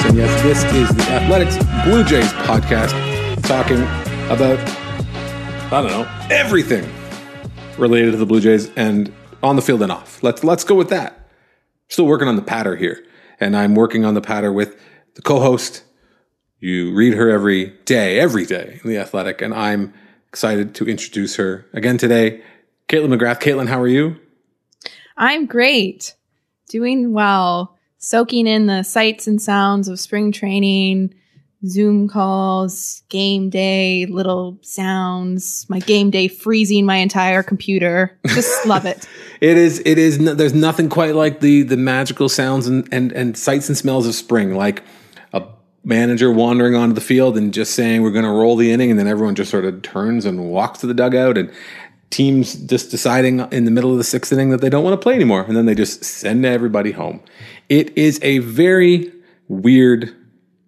And yes, this is the Athletics Blue Jays podcast talking about, I don't know, everything related to the Blue Jays and on the field and off. Let's go with that. Still working on the patter here, and I'm working on the patter with the co-host. You read her every day in the Athletic, and I'm excited to introduce her again today. Caitlin McGrath. Caitlin, how are you? I'm great. Doing well. Soaking in the sights and sounds of spring training, Zoom calls, game day, little sounds, my game day freezing my entire computer. Just love it. It is. There's nothing quite like the magical sounds and sights and smells of spring, like a manager wandering onto the field and just saying, we're going to roll the inning. And then everyone just sort of turns and walks to the dugout, and teams just deciding in the middle of the sixth inning that they don't want to play anymore. And then they just send everybody home. It is a very weird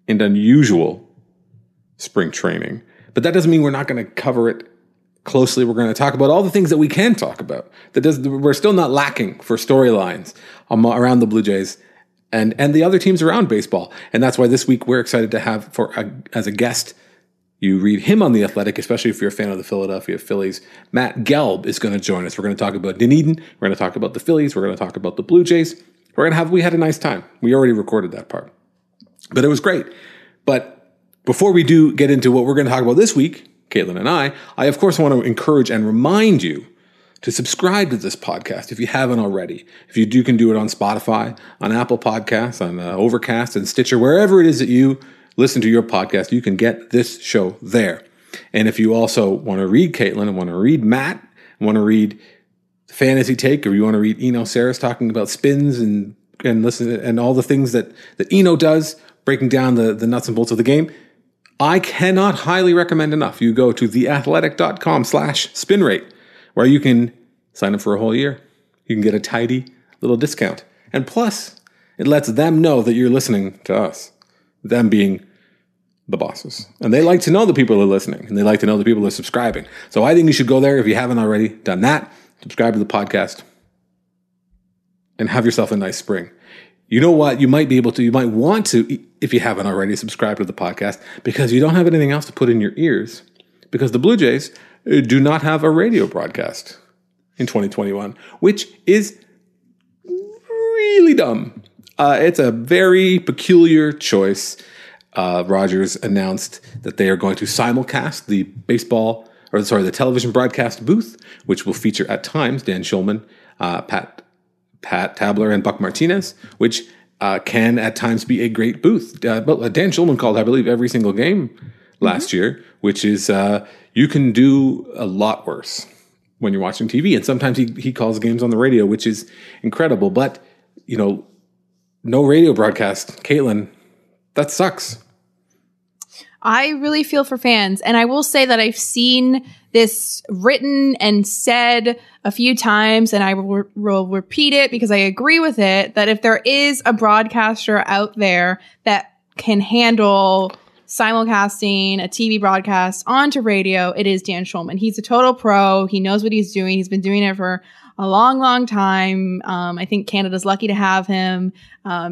and unusual spring training. But that doesn't mean we're not going to cover it closely. We're going to talk about all the things that we can talk about. We're still not lacking for storylines around the Blue Jays and the other teams around baseball. And that's why this week we're excited to have as a guest. You read him on The Athletic, especially if you're a fan of the Philadelphia Phillies. Matt Gelb is going to join us. We're going to talk about Dunedin. We're going to talk about the Phillies. We're going to talk about the Blue Jays. We had a nice time. We already recorded that part, but it was great. But before we do get into what we're going to talk about this week, Caitlin and I of course want to encourage and remind you to subscribe to this podcast if you haven't already. If you do, you can do it on Spotify, on Apple Podcasts, on Overcast and Stitcher, wherever it is that you listen to your podcast, you can get this show there. And if you also want to read Caitlin and want to read Matt, want to read Fantasy Take, or you want to read Eno Saris talking about spins and listen and all the things that Eno does, breaking down the nuts and bolts of the game, I cannot highly recommend enough. You go to theathletic.com/spinrate, where you can sign up for a whole year. You can get a tidy little discount. And plus, it lets them know that you're listening to us. Them being the bosses. And they like to know the people who are listening, and they like to know the people who are subscribing. So I think you should go there if you haven't already done that. Subscribe to the podcast and have yourself a nice spring. You know what? You might want to, if you haven't already, subscribe to the podcast because you don't have anything else to put in your ears because the Blue Jays do not have a radio broadcast in 2021, which is really dumb. It's a very peculiar choice. Rogers announced that they are going to simulcast the television broadcast booth, which will feature at times Dan Shulman, Pat Tabler, and Buck Martinez, which can at times be a great booth. But Dan Shulman called, I believe, every single game last year, which is you can do a lot worse when you're watching TV. And sometimes he calls games on the radio, which is incredible. But, you know, no radio broadcast. Caitlin, that sucks. I really feel for fans. And I will say that I've seen this written and said a few times, and I will repeat it because I agree with it, that if there is a broadcaster out there that can handle simulcasting a TV broadcast onto radio, it is Dan Shulman. He's a total pro. He knows what he's doing. He's been doing it for a long, long time. I think Canada's lucky to have him.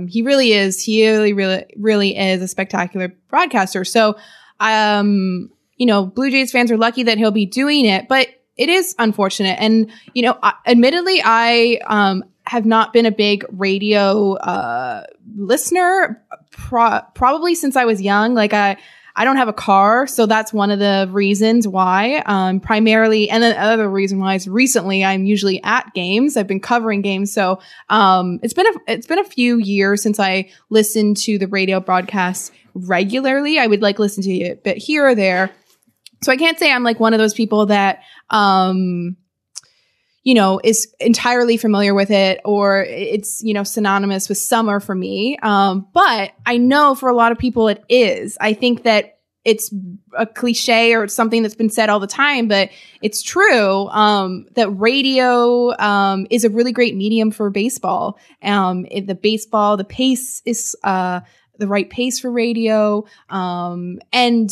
He really is. He really, really, really is a spectacular broadcaster. So, you know, Blue Jays fans are lucky that he'll be doing it, but it is unfortunate. And, you know, admittedly, I have not been a big radio listener probably since I was young. Like I I don't have a car, so that's one of the reasons why. Primarily, and another reason why is recently I'm usually at games. I've been covering games, so it's been a few years since I listened to the radio broadcasts regularly. I would like listen to it a bit here or there, so I can't say I'm like one of those people that is entirely familiar with it, or it's, synonymous with summer for me. But I know for a lot of people it is. I think that it's a cliche or it's something that's been said all the time, but it's true, that radio, is a really great medium for baseball. The pace is, the right pace for radio. And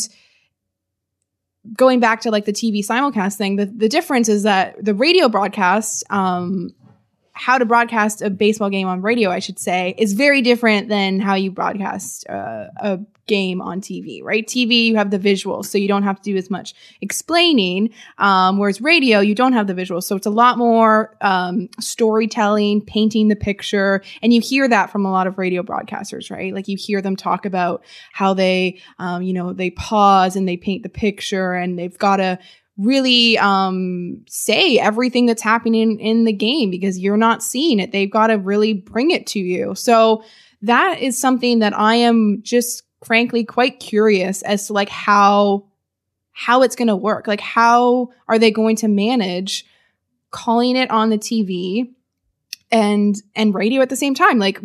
going back to like the TV simulcast thing, the difference is that the radio broadcast, how to broadcast a baseball game on radio, I should say, is very different than how you broadcast a game on TV, right? TV, you have the visuals, so you don't have to do as much explaining, whereas radio, you don't have the visuals. So it's a lot more storytelling, painting the picture, and you hear that from a lot of radio broadcasters, right? Like you hear them talk about how they, they pause and they paint the picture, and they've got to really say everything that's happening in the game because you're not seeing it. They've got to really bring it to you. So that is something that I am just frankly quite curious as to like how it's going to work. Like how are they going to manage calling it on the TV and radio at the same time? Like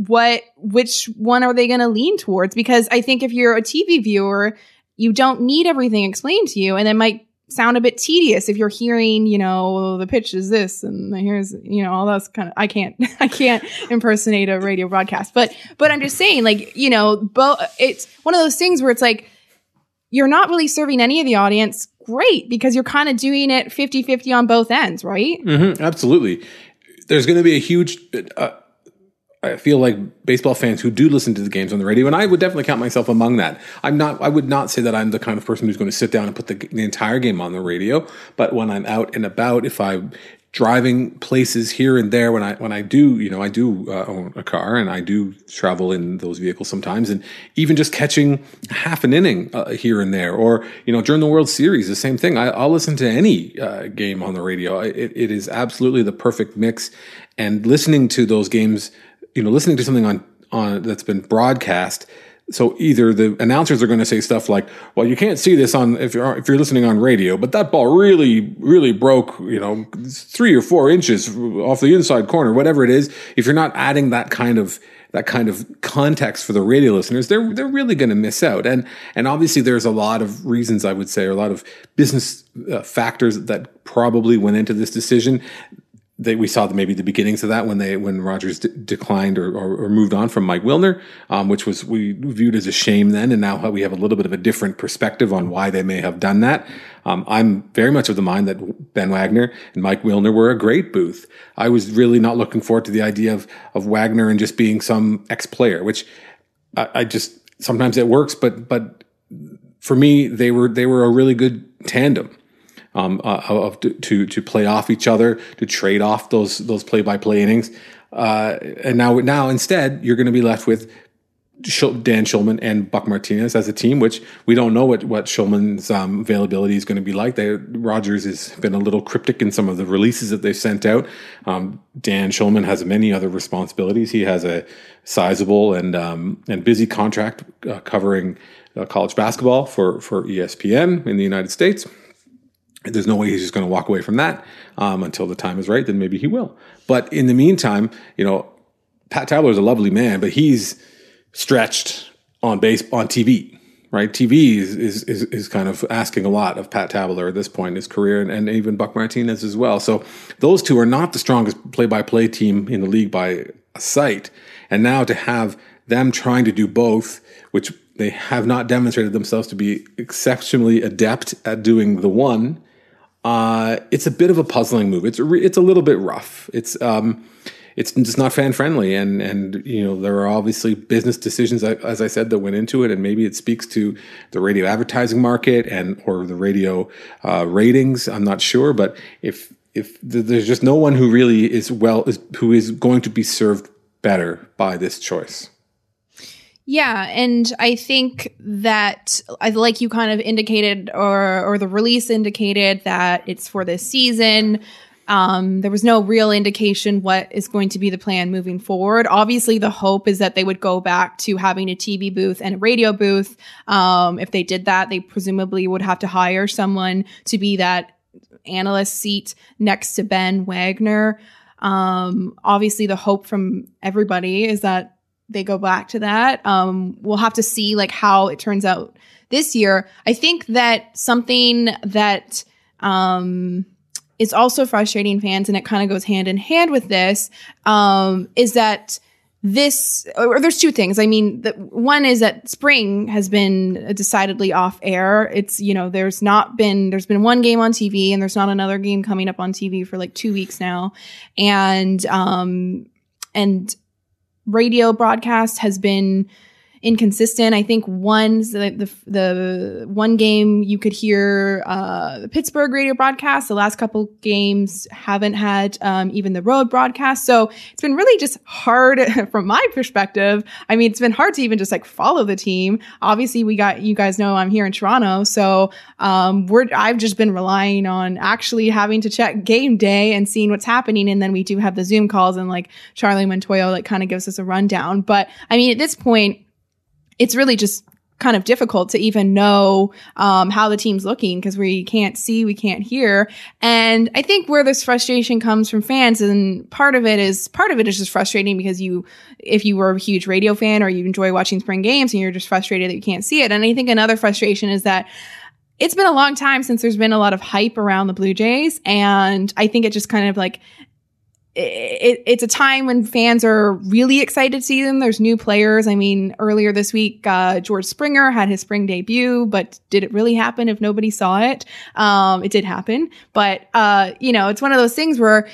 which one are they going to lean towards? Because I think if you're a TV viewer, you don't need everything explained to you, and it might sound a bit tedious if you're hearing, the pitch is this and here's, all that's kind of, I can't impersonate a radio broadcast, but I'm just saying like, it's one of those things where it's like, you're not really serving any of the audience great because you're kind of doing it 50-50 on both ends, right? Mm-hmm, absolutely. There's going to be a huge, I feel like baseball fans who do listen to the games on the radio, and I would definitely count myself among that. I would not say that I'm the kind of person who's going to sit down and put the entire game on the radio. But when I'm out and about, if I'm driving places here and there, when I do, I do own a car and I do travel in those vehicles sometimes, and even just catching half an inning here and there, or during the World Series, the same thing. I'll listen to any game on the radio. It is absolutely the perfect mix, and listening to those games. Listening to something on that's been broadcast. So either the announcers are going to say stuff like, "Well, you can't see this on if you're listening on radio, but that ball really broke, 3 or 4 inches off the inside corner, whatever it is." If you're not adding that kind of context for the radio listeners, they're really going to miss out. And obviously there's a lot of reasons, I would say, or a lot of business factors that probably went into this decision. We saw maybe the beginnings of that when Rogers declined or moved on from Mike Wilner, which was we viewed as a shame then, and now we have a little bit of a different perspective on why they may have done that. I'm very much of the mind that Ben Wagner and Mike Wilner were a great booth. I was really not looking forward to the idea of Wagner and just being some ex-player, which I just sometimes it works, but for me they were a really good tandem. To play off each other, to trade off those play-by-play innings. And now instead, you're going to be left with Dan Shulman and Buck Martinez as a team, which we don't know what Shulman's availability is going to be like. Rogers has been a little cryptic in some of the releases that they've sent out. Dan Shulman has many other responsibilities. He has a sizable and busy contract covering college basketball for ESPN in the United States. There's no way he's just going to walk away from that until the time is right. Then maybe he will. But in the meantime, Pat Tabler is a lovely man, but he's stretched on TV, right? TV is kind of asking a lot of Pat Tabler at this point in his career, and even Buck Martinez as well. So those two are not the strongest play-by-play team in the league by a sight. And now to have them trying to do both, which they have not demonstrated themselves to be exceptionally adept at doing the one. It's a bit of a puzzling move. It's a little bit rough. It's just not fan friendly, and there are obviously business decisions, as I said, that went into it, and maybe it speaks to the radio advertising market or the radio ratings. I'm not sure, but if there's just no one who really is who is going to be served better by this choice. Yeah, and I think that, like you kind of indicated, or the release indicated that it's for this season. There was no real indication what is going to be the plan moving forward. Obviously, the hope is that they would go back to having a TV booth and a radio booth. If they did that, they presumably would have to hire someone to be that analyst seat next to Ben Wagner. Obviously, the hope from everybody is that they go back to that. We'll have to see like how it turns out this year. I think that something that is also frustrating fans, and it kind of goes hand in hand with this, is that this, or there's two things. I mean, one is that spring has been decidedly off air. It's, you know, there's been one game on TV and there's not another game coming up on TV for like 2 weeks now. And radio broadcast has been inconsistent. I think the one game you could hear the Pittsburgh radio broadcast. The last couple games haven't had even the road broadcast. So it's been really just hard from my perspective. I mean, it's been hard to even just like follow the team. Obviously, you guys know I'm here in Toronto, so I've just been relying on actually having to check game day and seeing what's happening. And then we do have the Zoom calls, and like Charlie Montoyo like kind of gives us a rundown. But I mean, at this point, it's really just kind of difficult to even know how the team's looking because we can't see, we can't hear. And I think where this frustration comes from fans, and part of it is just frustrating because if you were a huge radio fan or you enjoy watching spring games and you're just frustrated that you can't see it. And I think another frustration is that it's been a long time since there's been a lot of hype around the Blue Jays. And I think it just kind of like, it's a time when fans are really excited to see them. There's new players. I mean, earlier this week, George Springer had his spring debut, but did it really happen if nobody saw it? It did happen. But, you know, it's one of those things where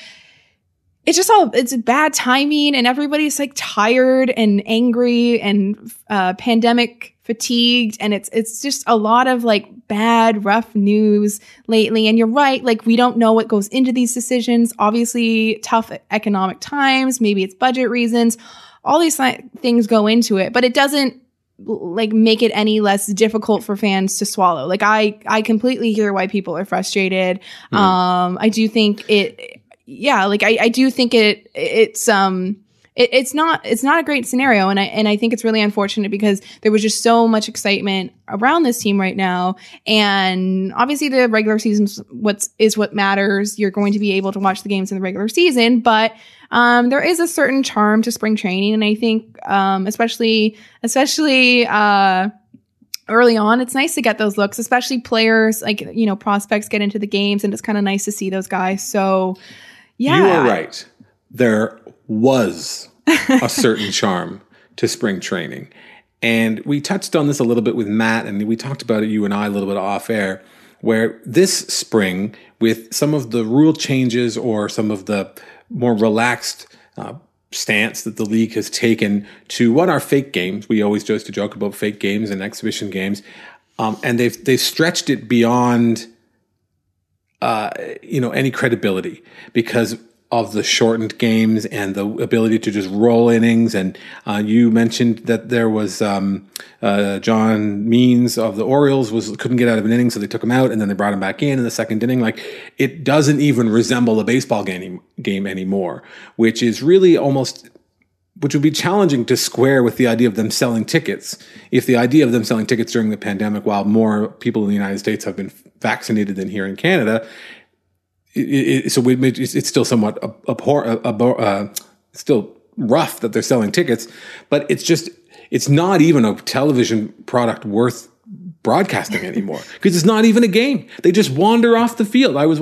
it's bad timing and everybody's like tired and angry and pandemic fatigued. And it's just a lot of like bad, rough news lately. And you're right. Like, we don't know what goes into these decisions. Obviously, tough economic times. Maybe it's budget reasons. All these things go into it, but it doesn't like make it any less difficult for fans to swallow. Like, I completely hear why people are frustrated. Mm. I do think it, yeah, like I do think it's not a great scenario. And I think it's really unfortunate because there was just so much excitement around this team right now. And obviously the regular season's what matters. You're going to be able to watch the games in the regular season, but there is a certain charm to spring training. And I think especially early on, it's nice to get those looks, especially players like, you know, prospects get into the games, and it's kind of nice to see those guys. So yeah. You are right. There was a certain charm to spring training. And we touched on this a little bit with Matt, and we talked about it, you and I, a little bit off air, where this spring, with some of the rule changes or some of the more relaxed stance that the league has taken to what are fake games. We always used to joke about fake games and exhibition games. And they've stretched it beyond, you know, any credibility because of the shortened games and the ability to just roll innings. And you mentioned that there was John Means of the Orioles couldn't get out of an inning, so they took him out, and then they brought him back in the second inning. Like, it doesn't even resemble a baseball game anymore, which is really which would be challenging to square with the idea of them selling tickets. If the idea of them selling tickets during the pandemic, while more people in the United States have been vaccinated than here in Canada, so it's still somewhat still rough that they're selling tickets, but it's not even a television product worth broadcasting anymore because it's not even a game. They just wander off the field. I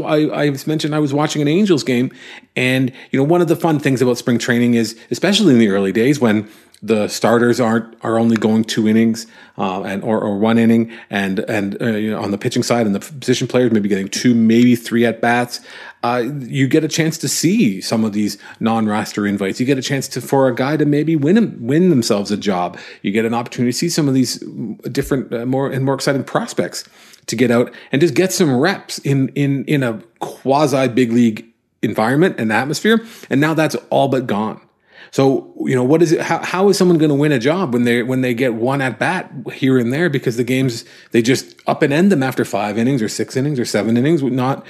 mentioned I was watching an Angels game, and you know, one of the fun things about spring training is, especially in the early days when the starters are only going two innings, or one inning, and you know, on the pitching side, and the position players maybe getting two, maybe three at bats. You get a chance to see some of these non-roster invites. You get a chance for a guy to maybe win themselves a job. You get an opportunity to see some of these different, more exciting prospects to get out and just get some reps in a quasi big league environment and atmosphere. And now that's all but gone. So, you know, what is it? How is someone going to win a job when they get one at bat here and there, because the games, they just up and end them after 5 innings or 6 innings or 7 innings, without,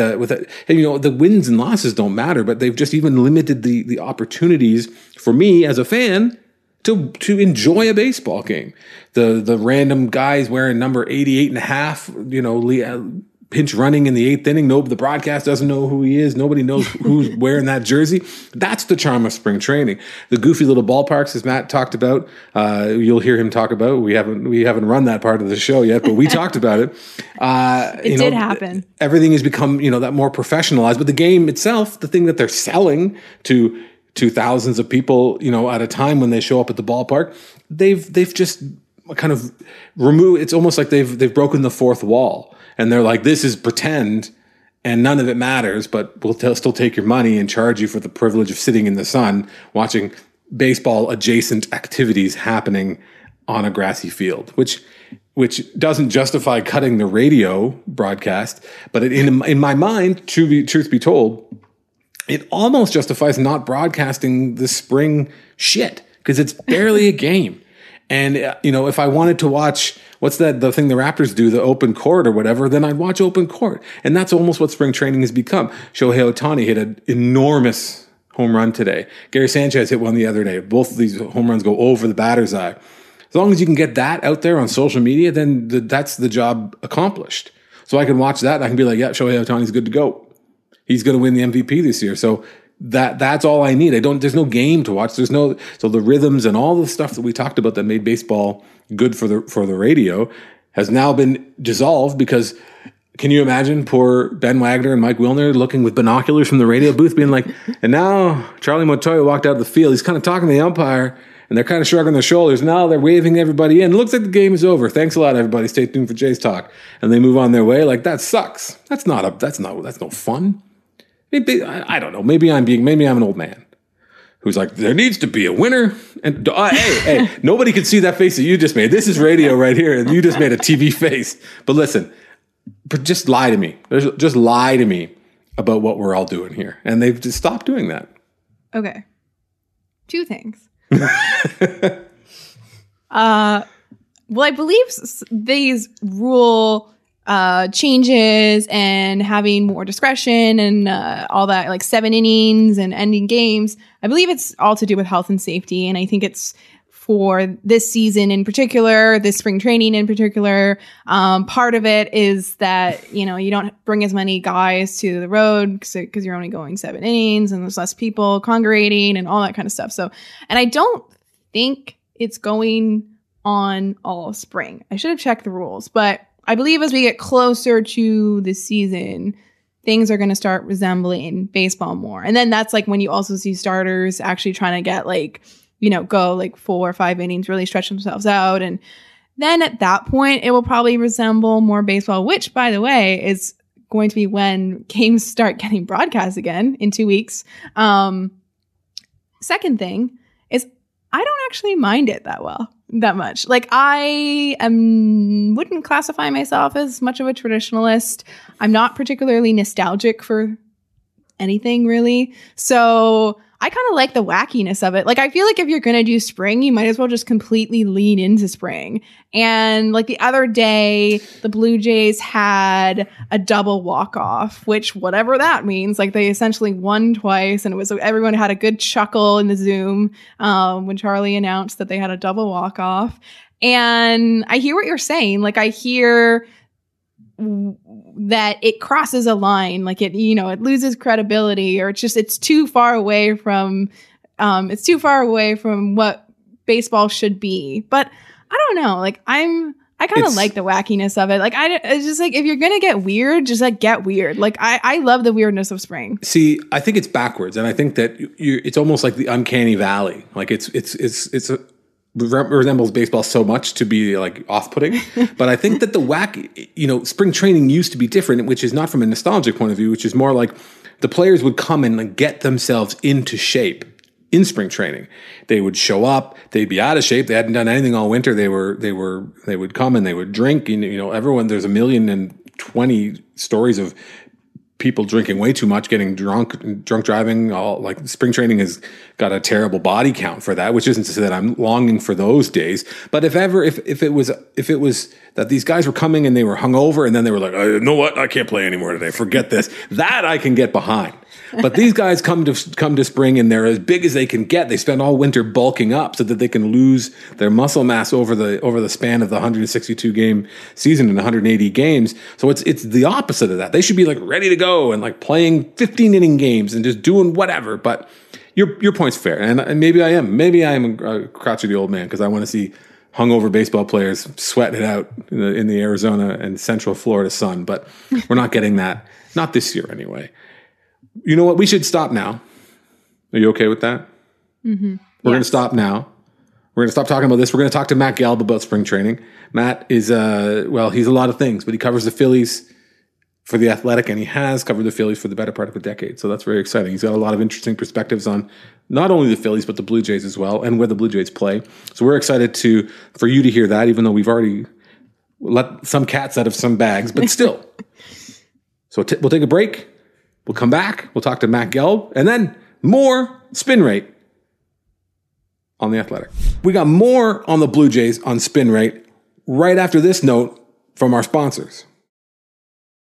and, you know, the wins and losses don't matter, but they've just even limited the opportunities for me as a fan to enjoy a baseball game. The random guys wearing number 88 and a half, you know, pinch running in the 8th inning. No, the broadcast doesn't know who he is. Nobody knows who's wearing that jersey. That's the charm of spring training. The goofy little ballparks, as Matt talked about, you'll hear him talk about. We haven't run that part of the show yet, but we talked about it. It did happen. Everything has become, you know, that more professionalized. But the game itself, the thing that they're selling to thousands of people, you know, at a time when they show up at the ballpark, they've just kind of removed. It's almost like they've broken the fourth wall. And they're like, this is pretend and none of it matters, but we'll still take your money and charge you for the privilege of sitting in the sun watching baseball adjacent activities happening on a grassy field, which doesn't justify cutting the radio broadcast. But in my mind, truth be told, it almost justifies not broadcasting the spring shit, because it's barely a game. And, you know, if I wanted to watch, what's that, the thing the Raptors do, the open court or whatever, then I'd watch open court. And that's almost what spring training has become. Shohei Ohtani hit an enormous home run today. Gary Sanchez hit one the other day. Both of these home runs go over the batter's eye. As long as you can get that out there on social media, then that's the job accomplished. So I can watch that and I can be like, yeah, Shohei Ohtani's good to go. He's going to win the MVP this year. So that's all I need. There's no game to watch. So the rhythms and all the stuff that we talked about that made baseball good for the radio has now been dissolved, because can you imagine poor Ben Wagner and Mike Wilner looking with binoculars from the radio booth being like, and now Charlie Montoyo walked out of the field. He's kind of talking to the umpire and they're kind of shrugging their shoulders. Now they're waving everybody in. Looks like the game is over. Thanks a lot, everybody. Stay tuned for Jay's Talk. And they move on their way. Like, that sucks. That's no fun. Maybe, I don't know. Maybe I'm an old man who's like, there needs to be a winner. And hey, nobody can see that face that you just made. This is radio right here. And you just made a TV face. But listen, just lie to me. Just lie to me about what we're all doing here. And they've just stopped doing that. Okay. Two things. Well, I believe these rule changes and having more discretion and all that, like 7 innings and ending games. I believe it's all to do with health and safety. And I think it's for this season in particular, this spring training in particular. Part of it is that, you know, you don't bring as many guys to the road because you're only going 7 innings and there's less people congregating and all that kind of stuff. So, and I don't think it's going on all spring. I should have checked the rules, but I believe as we get closer to the season, things are going to start resembling baseball more. And then that's like when you also see starters actually trying to get, like, you know, go like 4 or 5 innings, really stretch themselves out. And then at that point, it will probably resemble more baseball, which, by the way, is going to be when games start getting broadcast again in 2 weeks. Second thing is, I don't actually mind it that much. Like, wouldn't classify myself as much of a traditionalist. I'm not particularly nostalgic for anything, really. So I kind of like the wackiness of it. Like, I feel like if you're going to do spring, you might as well just completely lean into spring. And like the other day, the Blue Jays had a double walk-off, which, whatever that means, like they essentially won twice. And it was, everyone had a good chuckle in the Zoom when Charlie announced that they had a double walk-off. And I hear what you're saying. Like, I hear that it crosses a line, like it, you know, it loses credibility, or it's just, it's too far away from what baseball should be. But I don't know, like I kind of like the wackiness of it. Like, it's just like, if you're going to get weird, just like get weird. Like, I love the weirdness of spring. See, I think it's backwards. And I think that it's almost like the uncanny valley. Like it resembles baseball so much to be like off-putting. But I think that the wacky, you know, spring training used to be different, which is not from a nostalgic point of view, which is more like the players would come and like get themselves into shape in spring training. They would show up, they'd be out of shape, they hadn't done anything all winter, they would come and they would drink, and, you know, everyone, there's 1,020,000 stories of people drinking way too much, getting drunk driving. All like spring training has got a terrible body count for that, which isn't to say that I'm longing for those days. But if it was that these guys were coming and they were hungover and then they were like, you know what, I can't play anymore today. Forget this. That I can get behind. But these guys come to spring and they're as big as they can get. They spend all winter bulking up so that they can lose their muscle mass over the span of the 162 game season and 180 games. So it's the opposite of that. They should be like ready to go and like playing 15 inning games and just doing whatever. But your point's fair, and maybe I am a crotchety old man because I want to see hungover baseball players sweat it out in the Arizona and Central Florida sun. But we're not getting that, not this year anyway. You know what? We should stop now. Are you okay with that? Mm-hmm. We're going to stop now. We're going to stop talking about this. We're going to talk to Matt Gelb about spring training. Matt is, he's a lot of things, but he covers the Phillies for The Athletic, and he has covered the Phillies for the better part of a decade. So that's very exciting. He's got a lot of interesting perspectives on not only the Phillies, but the Blue Jays as well, and where the Blue Jays play. So we're excited for you to hear that, even though we've already let some cats out of some bags, but still. So we'll take a break. We'll come back. We'll talk to Matt Gelb, and then more spin rate on The Athletic. We got more on the Blue Jays on spin rate right after this note from our sponsors.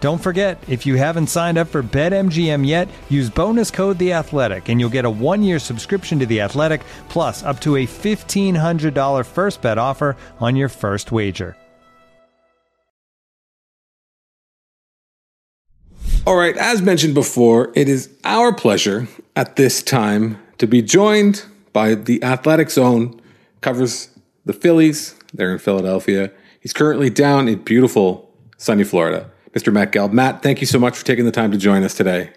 Don't forget, if you haven't signed up for BetMGM yet, use bonus code The Athletic, and you'll get a one-year subscription to The Athletic, plus up to a $1,500 first bet offer on your first wager. All right, as mentioned before, it is our pleasure at this time to be joined by The Athletic's own, covers the Phillies. They're in Philadelphia. He's currently down in beautiful, sunny Florida. Mr. Matt Gelb. Matt, thank you so much for taking the time to join us today.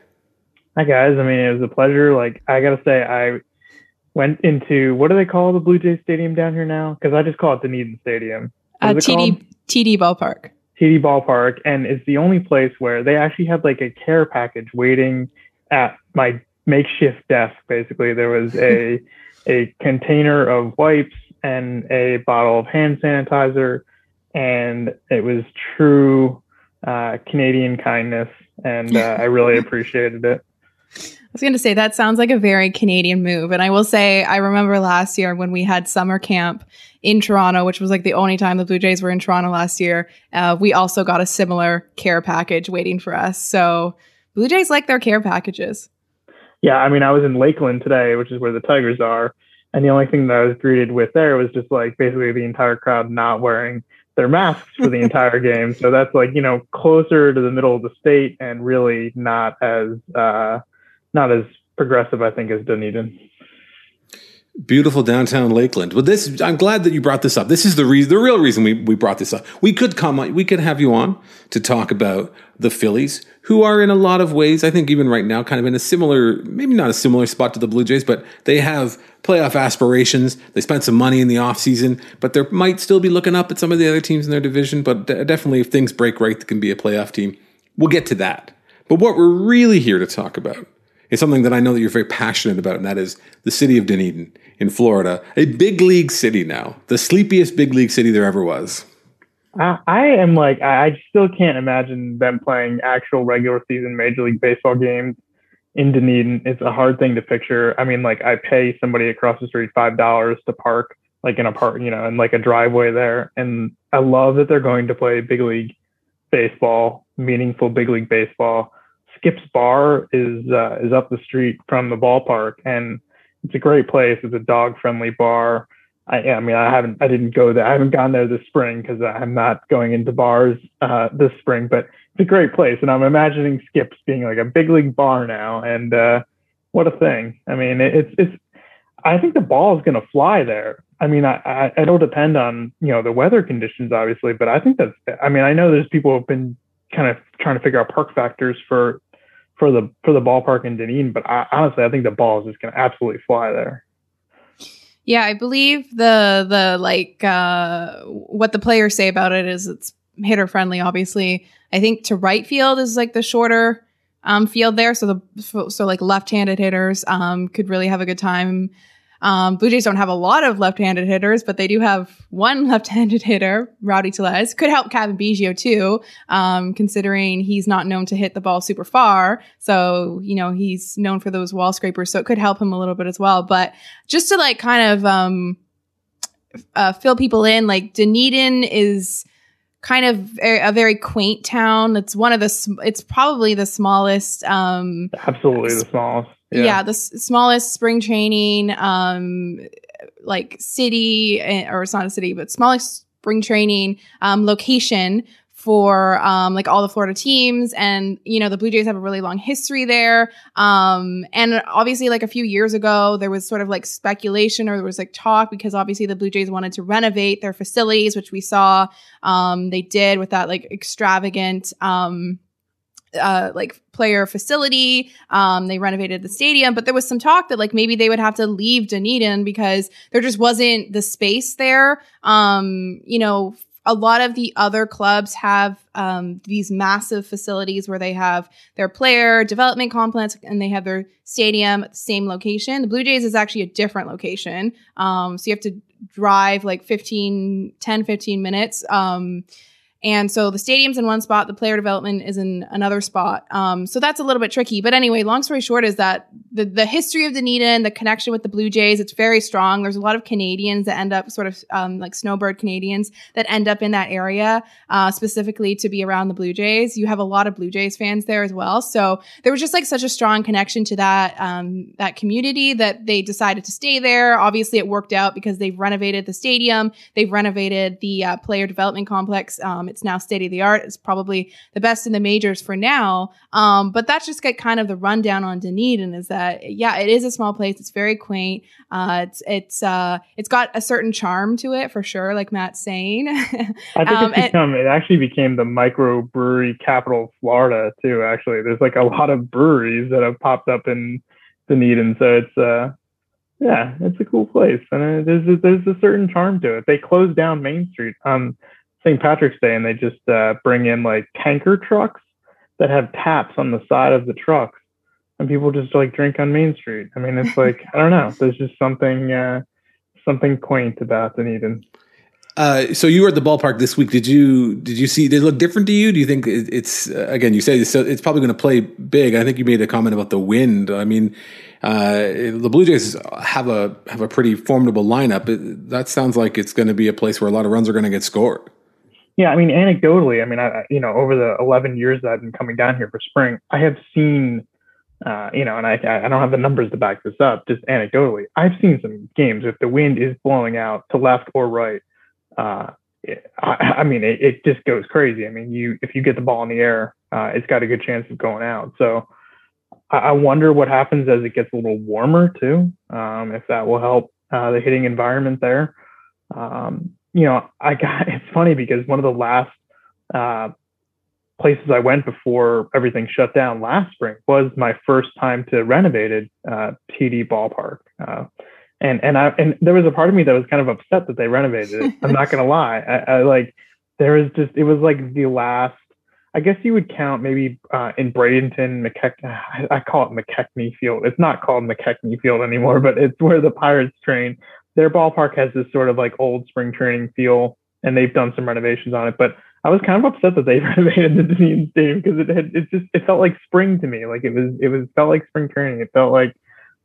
Hi, guys. I mean, it was a pleasure. Like, I got to say, I went into, what do they call the Blue Jays Stadium down here now? Because I just call it Dunedin Stadium. TD Ballpark. TD Ballpark. And it's the only place where they actually had like a care package waiting at my makeshift desk, basically. There was a container of wipes and a bottle of hand sanitizer. And it was true Canadian kindness, and I really appreciated it. I was going to say, that sounds like a very Canadian move. And I will say, I remember last year when we had summer camp in Toronto, which was like the only time the Blue Jays were in Toronto last year, we also got a similar care package waiting for us. So Blue Jays like their care packages. Yeah, I mean, I was in Lakeland today, which is where the Tigers are, and the only thing that I was greeted with there was just like basically the entire crowd not wearing their masks for the entire game. So that's like, you know, closer to the middle of the state and really not as progressive, I think, as Dunedin. Beautiful downtown Lakeland. Well, this, I'm glad that you brought this up. This is the real reason we brought this up. We could have you on to talk about the Phillies, who are in a lot of ways, I think even right now, kind of in a similar, maybe not a similar spot to the Blue Jays, but they have playoff aspirations. They spent some money in the offseason, but they might still be looking up at some of the other teams in their division. But definitely if things break right, they can be a playoff team. We'll get to that. But what we're really here to talk about is something that I know that you're very passionate about, and that is the city of Dunedin in Florida, a big league city now, the sleepiest big league city there ever was. I still can't imagine them playing actual regular season Major League Baseball games in Dunedin. It's a hard thing to picture. I mean, like, I pay somebody across the street $5 to park, like, in a park, you know, in like a driveway there. And I love that they're going to play big league baseball, meaningful big league baseball. Skip's Bar is up the street from the ballpark, and it's a great place. It's a dog-friendly bar. I haven't gone there this spring because I'm not going into bars this spring, but it's a great place. And I'm imagining Skip's being like a big league bar now. And what a thing. I mean, I think the ball is going to fly there. I mean, it'll depend on, you know, the weather conditions, obviously, but I think I know there's people who've been kind of trying to figure out park factors for the ballpark in Dunedin, but I think the ball is just going to absolutely fly there. Yeah, I believe the what the players say about it is it's hitter friendly. Obviously, I think to right field is like the shorter field there, so left-handed hitters could really have a good time. Blue Jays don't have a lot of left-handed hitters, but they do have one left-handed hitter, Rowdy Tellez. Could help Kevin Biggio too, considering he's not known to hit the ball super far. So, you know, he's known for those wall scrapers. So it could help him a little bit as well. But just to fill people in, like, Dunedin is kind of a very quaint town. It's it's probably the smallest. Absolutely the smallest. Yeah, the smallest spring training, city, or it's not a city, but smallest spring training location for all the Florida teams. And, you know, the Blue Jays have a really long history there. And obviously, like, a few years ago, there was sort of like speculation, or there was like talk, because obviously the Blue Jays wanted to renovate their facilities, which we saw they did with that like extravagant player facility. They renovated the stadium, but there was some talk that like maybe they would have to leave Dunedin because there just wasn't the space there. You know, a lot of the other clubs have these massive facilities where they have their player development complex and they have their stadium at the same location. The Blue Jays is actually a different location. So you have to drive like 10-15 minutes. And so the stadium's in one spot, the player development is in another spot. So that's a little bit tricky. But anyway, long story short is that the history of Dunedin, the connection with the Blue Jays, it's very strong. There's a lot of Canadians that end up sort of snowbird Canadians that end up in that area specifically to be around the Blue Jays. You have a lot of Blue Jays fans there as well. So there was just like such a strong connection to that community that they decided to stay there. Obviously, it worked out because they've renovated the stadium. They've renovated the player development complex. It's now state of the art. It's probably the best in the majors for now. But that's just kind of the rundown on Dunedin, is that, yeah, it is a small place. It's very quaint. It's got a certain charm to it for sure, like Matt's saying. I think it actually became the microbrewery capital of Florida too. Actually, there's like a lot of breweries that have popped up in Dunedin. So it's a cool place, and there's a certain charm to it. They closed down Main Street St. Patrick's Day, and they just bring in like tanker trucks that have taps on the side of the trucks, and people just like drink on Main Street. I mean, it's like, I don't know. There's just something quaint about Dunedin. So you were at the ballpark this week. Did you see, did it look different to you? Do you think it's, again, you say it's probably going to play big. I think you made a comment about the wind. I mean, the Blue Jays have a pretty formidable lineup. That sounds like it's going to be a place where a lot of runs are going to get scored. Yeah, I mean, anecdotally, over the 11 years that I've been coming down here for spring, I have seen, and I don't have the numbers to back this up, just anecdotally, I've seen some games if the wind is blowing out to left or right. It just goes crazy. I mean, if you get the ball in the air, it's got a good chance of going out. So I wonder what happens as it gets a little warmer too, if that will help the hitting environment there. You know, it's funny because one of the last places I went before everything shut down last spring was my first time to renovated TD Ballpark. And there was a part of me that was kind of upset that they renovated it. I'm not going to lie. I like, there was just, it was like the last, I I guess you would count maybe in Bradenton, I call it McKechnie Field. It's not called McKechnie Field anymore, but it's where the Pirates train. Their ballpark has this sort of like old spring training feel, and they've done some renovations on it. But I was kind of upset that they renovated the Dunedin Stadium because it felt like spring to me. Like it felt like spring training. It felt like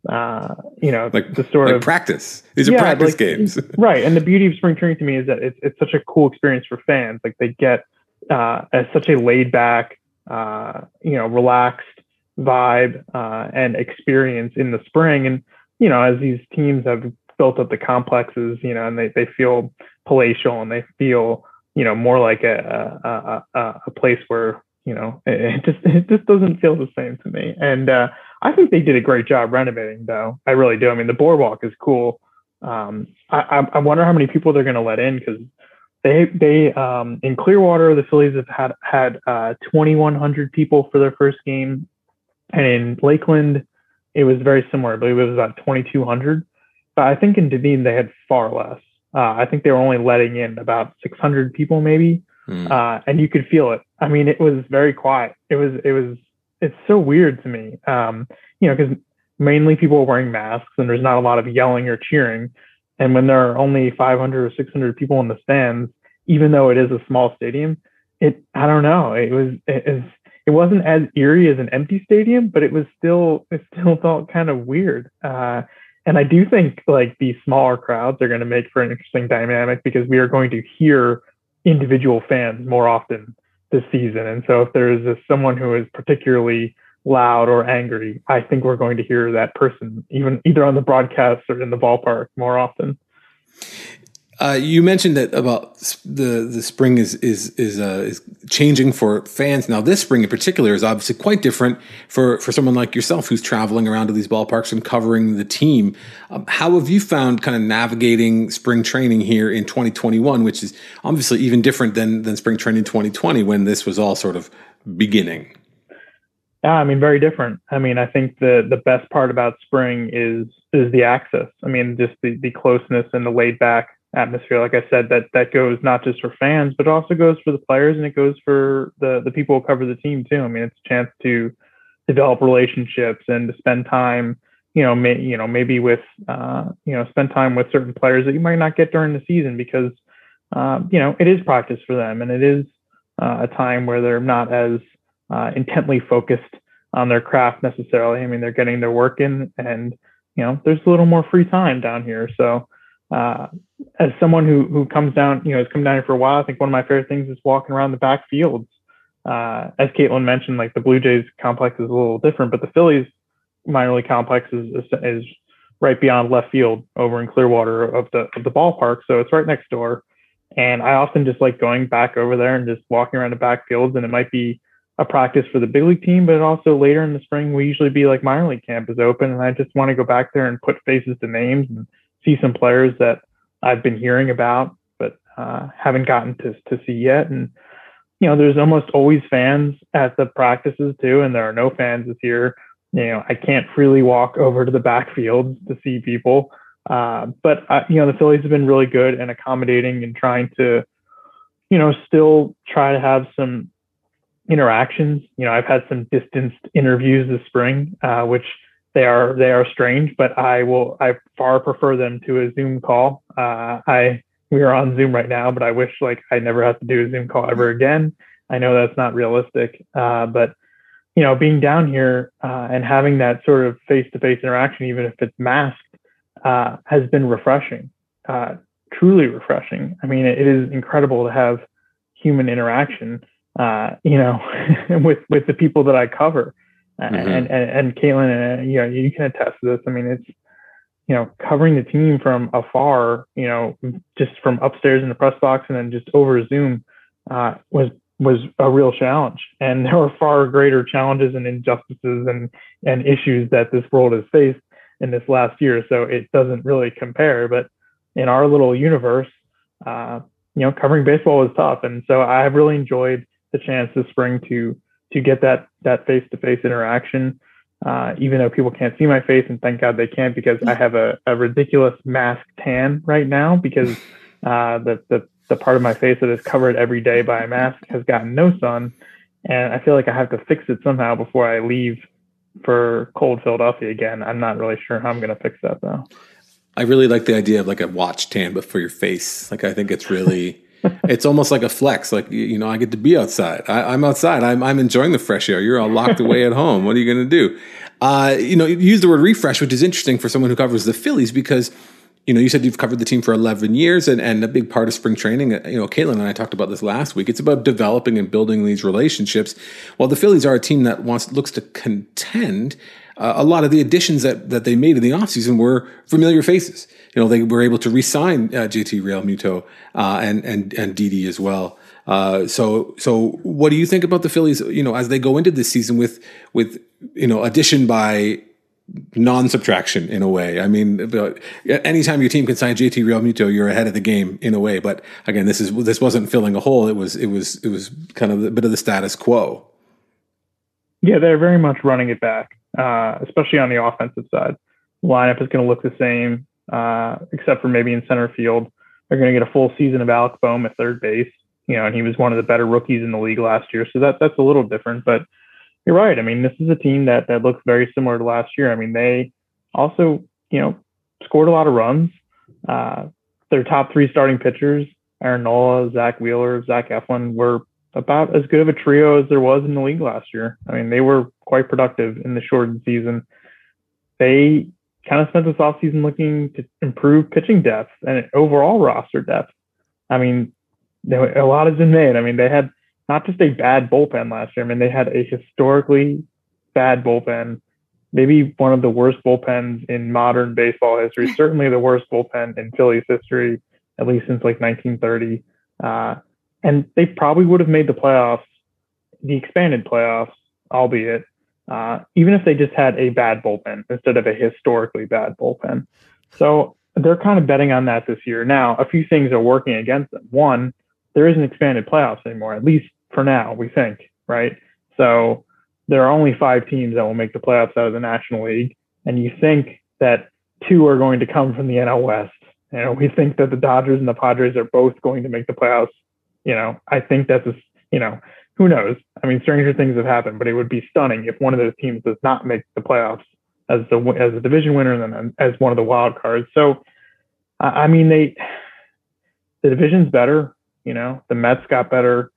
the sort of practice. These are practice games, right? And the beauty of spring training to me is that it's such a cool experience for fans. Like they get as such a laid back, relaxed vibe and experience in the spring. And you know, as these teams have built up the complexes, you know, and they feel palatial and they feel, you know, more like a place where, you know, it just doesn't feel the same to me. And I think they did a great job renovating, though. I really do. I mean, the boardwalk is cool. I wonder how many people they're going to let in, because they in Clearwater, the Phillies have had 2,100 people for their first game, and in Lakeland, it was very similar. I believe it was about 2,200. But I think in Dunedin, they had far less. I think they were only letting in about 600 people, maybe. And you could feel it. I mean, it was very quiet. It's so weird to me, because mainly people are wearing masks and there's not a lot of yelling or cheering. And when there are only 500 or 600 people in the stands, even though it is a small stadium, it wasn't as eerie as an empty stadium, but it still felt kind of weird. And I do think like these smaller crowds are going to make for an interesting dynamic, because we are going to hear individual fans more often this season. And so if there is someone who is particularly loud or angry, I think we're going to hear that person even either on the broadcast or in the ballpark more often. You mentioned that about the spring is changing for fans. Now, this spring in particular is obviously quite different for someone like yourself who's traveling around to these ballparks and covering the team. How have you found kind of navigating spring training here in 2021, which is obviously even different than spring training 2020 when this was all sort of beginning? Yeah, I mean, very different. I mean, I think the best part about spring is the access. I mean, just the closeness and the laid back atmosphere, like I said, that goes not just for fans, but also goes for the players, and it goes for the people who cover the team too. I mean, it's a chance to develop relationships and to spend time, spend time with certain players that you might not get during the season, because it is practice for them, and it is a time where they're not as intently focused on their craft necessarily. I mean, they're getting their work in, and there's a little more free time down here, so. As someone who comes down, has come down here for a while, I think one of my favorite things is walking around the backfields. As Caitlin mentioned, like the Blue Jays complex is a little different, but the Phillies minor league complex is right beyond left field over in Clearwater of the ballpark. So it's right next door. And I often just like going back over there and just walking around the backfields, and it might be a practice for the big league team, but also later in the spring, we usually be like minor league camp is open. And I just want to go back there and put faces to names and see some players that I've been hearing about, but haven't gotten to see yet. And, there's almost always fans at the practices too. And there are no fans this year. I can't freely walk over to the backfield to see people. But the Phillies have been really good and accommodating and trying to, still try to have some interactions. I've had some distanced interviews this spring, which they are strange, but I far prefer them to a Zoom call. We are on Zoom right now, but I wish like I never have to do a Zoom call ever again. I know that's not realistic, but being down here and having that sort of face-to-face interaction, even if it's masked, has been refreshing, truly refreshing. I mean, it is incredible to have human interaction, with the people that I cover. Mm-hmm. And Caitlin, you can attest to this. I mean, it's, covering the team from afar, just from upstairs in the press box and then just over Zoom was a real challenge. And there were far greater challenges and injustices and issues that this world has faced in this last year. So it doesn't really compare. But in our little universe, covering baseball was tough. And so I really enjoyed the chance this spring to get that face-to-face interaction, even though people can't see my face, and thank God they can't, because I have a ridiculous mask tan right now, because the part of my face that is covered every day by a mask has gotten no sun. And I feel like I have to fix it somehow before I leave for cold Philadelphia again. I'm not really sure how I'm going to fix that, though. I really like the idea of like a watch tan, but for your face. Like, I think it's really, it's almost like a flex. Like, you know, I get to be outside. I'm outside. I'm enjoying the fresh air. You're all locked away at home. What are you going to do? You know, you use the word refresh, which is interesting for someone who covers the Phillies, because, you know, you said you've covered the team for 11 years and a big part of spring training, you know, Caitlin and I talked about this last week. It's about developing and building these relationships. While the Phillies are a team that looks to contend, a lot of the additions that they made in the offseason were familiar faces. You know, they were able to re-sign JT Realmuto and Didi as well. So what do you think about the Phillies, you know, as they go into this season with you know, addition by non-subtraction in a way? I mean, anytime your team can sign JT Realmuto, you're ahead of the game in a way. But again, this wasn't filling a hole. It was kind of a bit of the status quo. Yeah, they're very much running it back, especially on the offensive side. Lineup is going to look the same, except for maybe in center field. They're going to get a full season of Alec Bohm at third base, you know, and he was one of the better rookies in the league last year. So that's a little different, but you're right. I mean, this is a team that looks very similar to last year. I mean, they also, you know, scored a lot of runs. Their top three starting pitchers, Aaron Nola, Zach Wheeler, Zach Eflin, were about as good of a trio as there was in the league last year. I mean, they were quite productive in the shortened season. They kind of spent this offseason looking to improve pitching depth and overall roster depth. I mean, a lot has been made. I mean, they had not just a bad bullpen last year. I mean, they had a historically bad bullpen, maybe one of the worst bullpens in modern baseball history, certainly the worst bullpen in Phillies history, at least since like 1930. And they probably would have made the playoffs, the expanded playoffs, albeit, even if they just had a bad bullpen instead of a historically bad bullpen. So they're kind of betting on that this year. Now, a few things are working against them. One, there isn't expanded playoffs anymore, at least for now, we think, right? So there are only 5 teams that will make the playoffs out of the National League, and you think that 2 are going to come from the NL West. You know, we think that the Dodgers and the Padres are both going to make the playoffs. You know, I think that's, you know, who knows? I mean, stranger things have happened, but it would be stunning if one of those teams does not make the playoffs as a division winner and then as one of the wild cards. So, I mean, the division's better. You know, the Mets got better.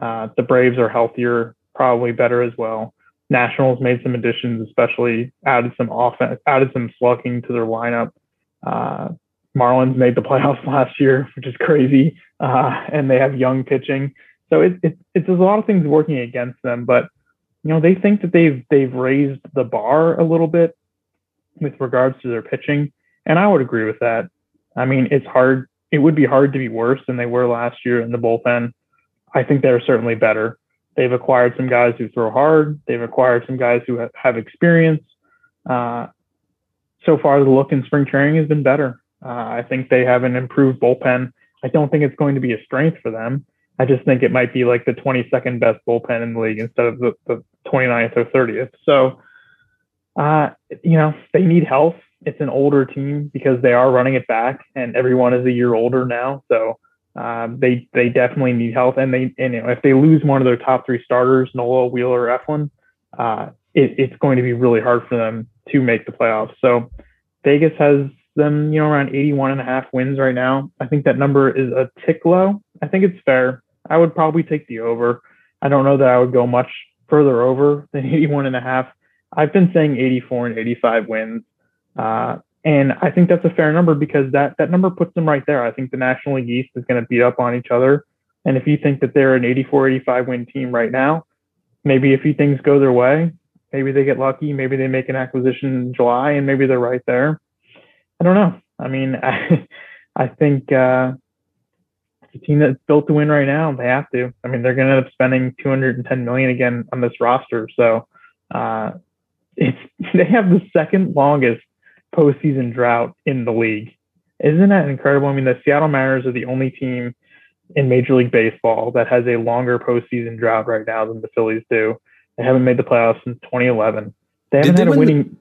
The Braves are healthier, probably better as well. Nationals made some additions, especially added some offense, added some slugging to their lineup. Marlins made the playoffs last year, which is crazy. And they have young pitching. So it's there's a lot of things working against them, but you know, they think that they've raised the bar a little bit with regards to their pitching. And I would agree with that. I mean, it's hard. It would be hard to be worse than they were last year in the bullpen. I think they're certainly better. They've acquired some guys who throw hard. They've acquired some guys who have experience. So far, the look in spring training has been better. I think they have an improved bullpen. I don't think it's going to be a strength for them. I just think it might be like the 22nd best bullpen in the league instead of the 29th or 30th. So, you know, they need health. It's an older team because they are running it back and everyone is a year older now. So they definitely need health. And you know, if they lose one of their top 3 starters, Nola, Wheeler, or Eflin, it's going to be really hard for them to make the playoffs. So Vegas has them, you know, around 81.5 wins right now. I think that number is a tick low. I think it's fair. I would probably take the over. I don't know that I would go much further over than 81.5. I've been saying 84 and 85 wins. And I think that's a fair number because that number puts them right there. I think the National League East is going to beat up on each other. And if you think that they're an 84, 85 win team right now, maybe a few things go their way. Maybe they get lucky. Maybe they make an acquisition in July and maybe they're right there. I don't know. I mean, I think the team that's built to win right now, they have to. I mean, they're going to end up spending $210 million again on this roster. So they have the second longest postseason drought in the league. Isn't that incredible? I mean, the Seattle Mariners are the only team in Major League Baseball that has a longer postseason drought right now than the Phillies do. They haven't made the playoffs since 2011. They haven't had a winning.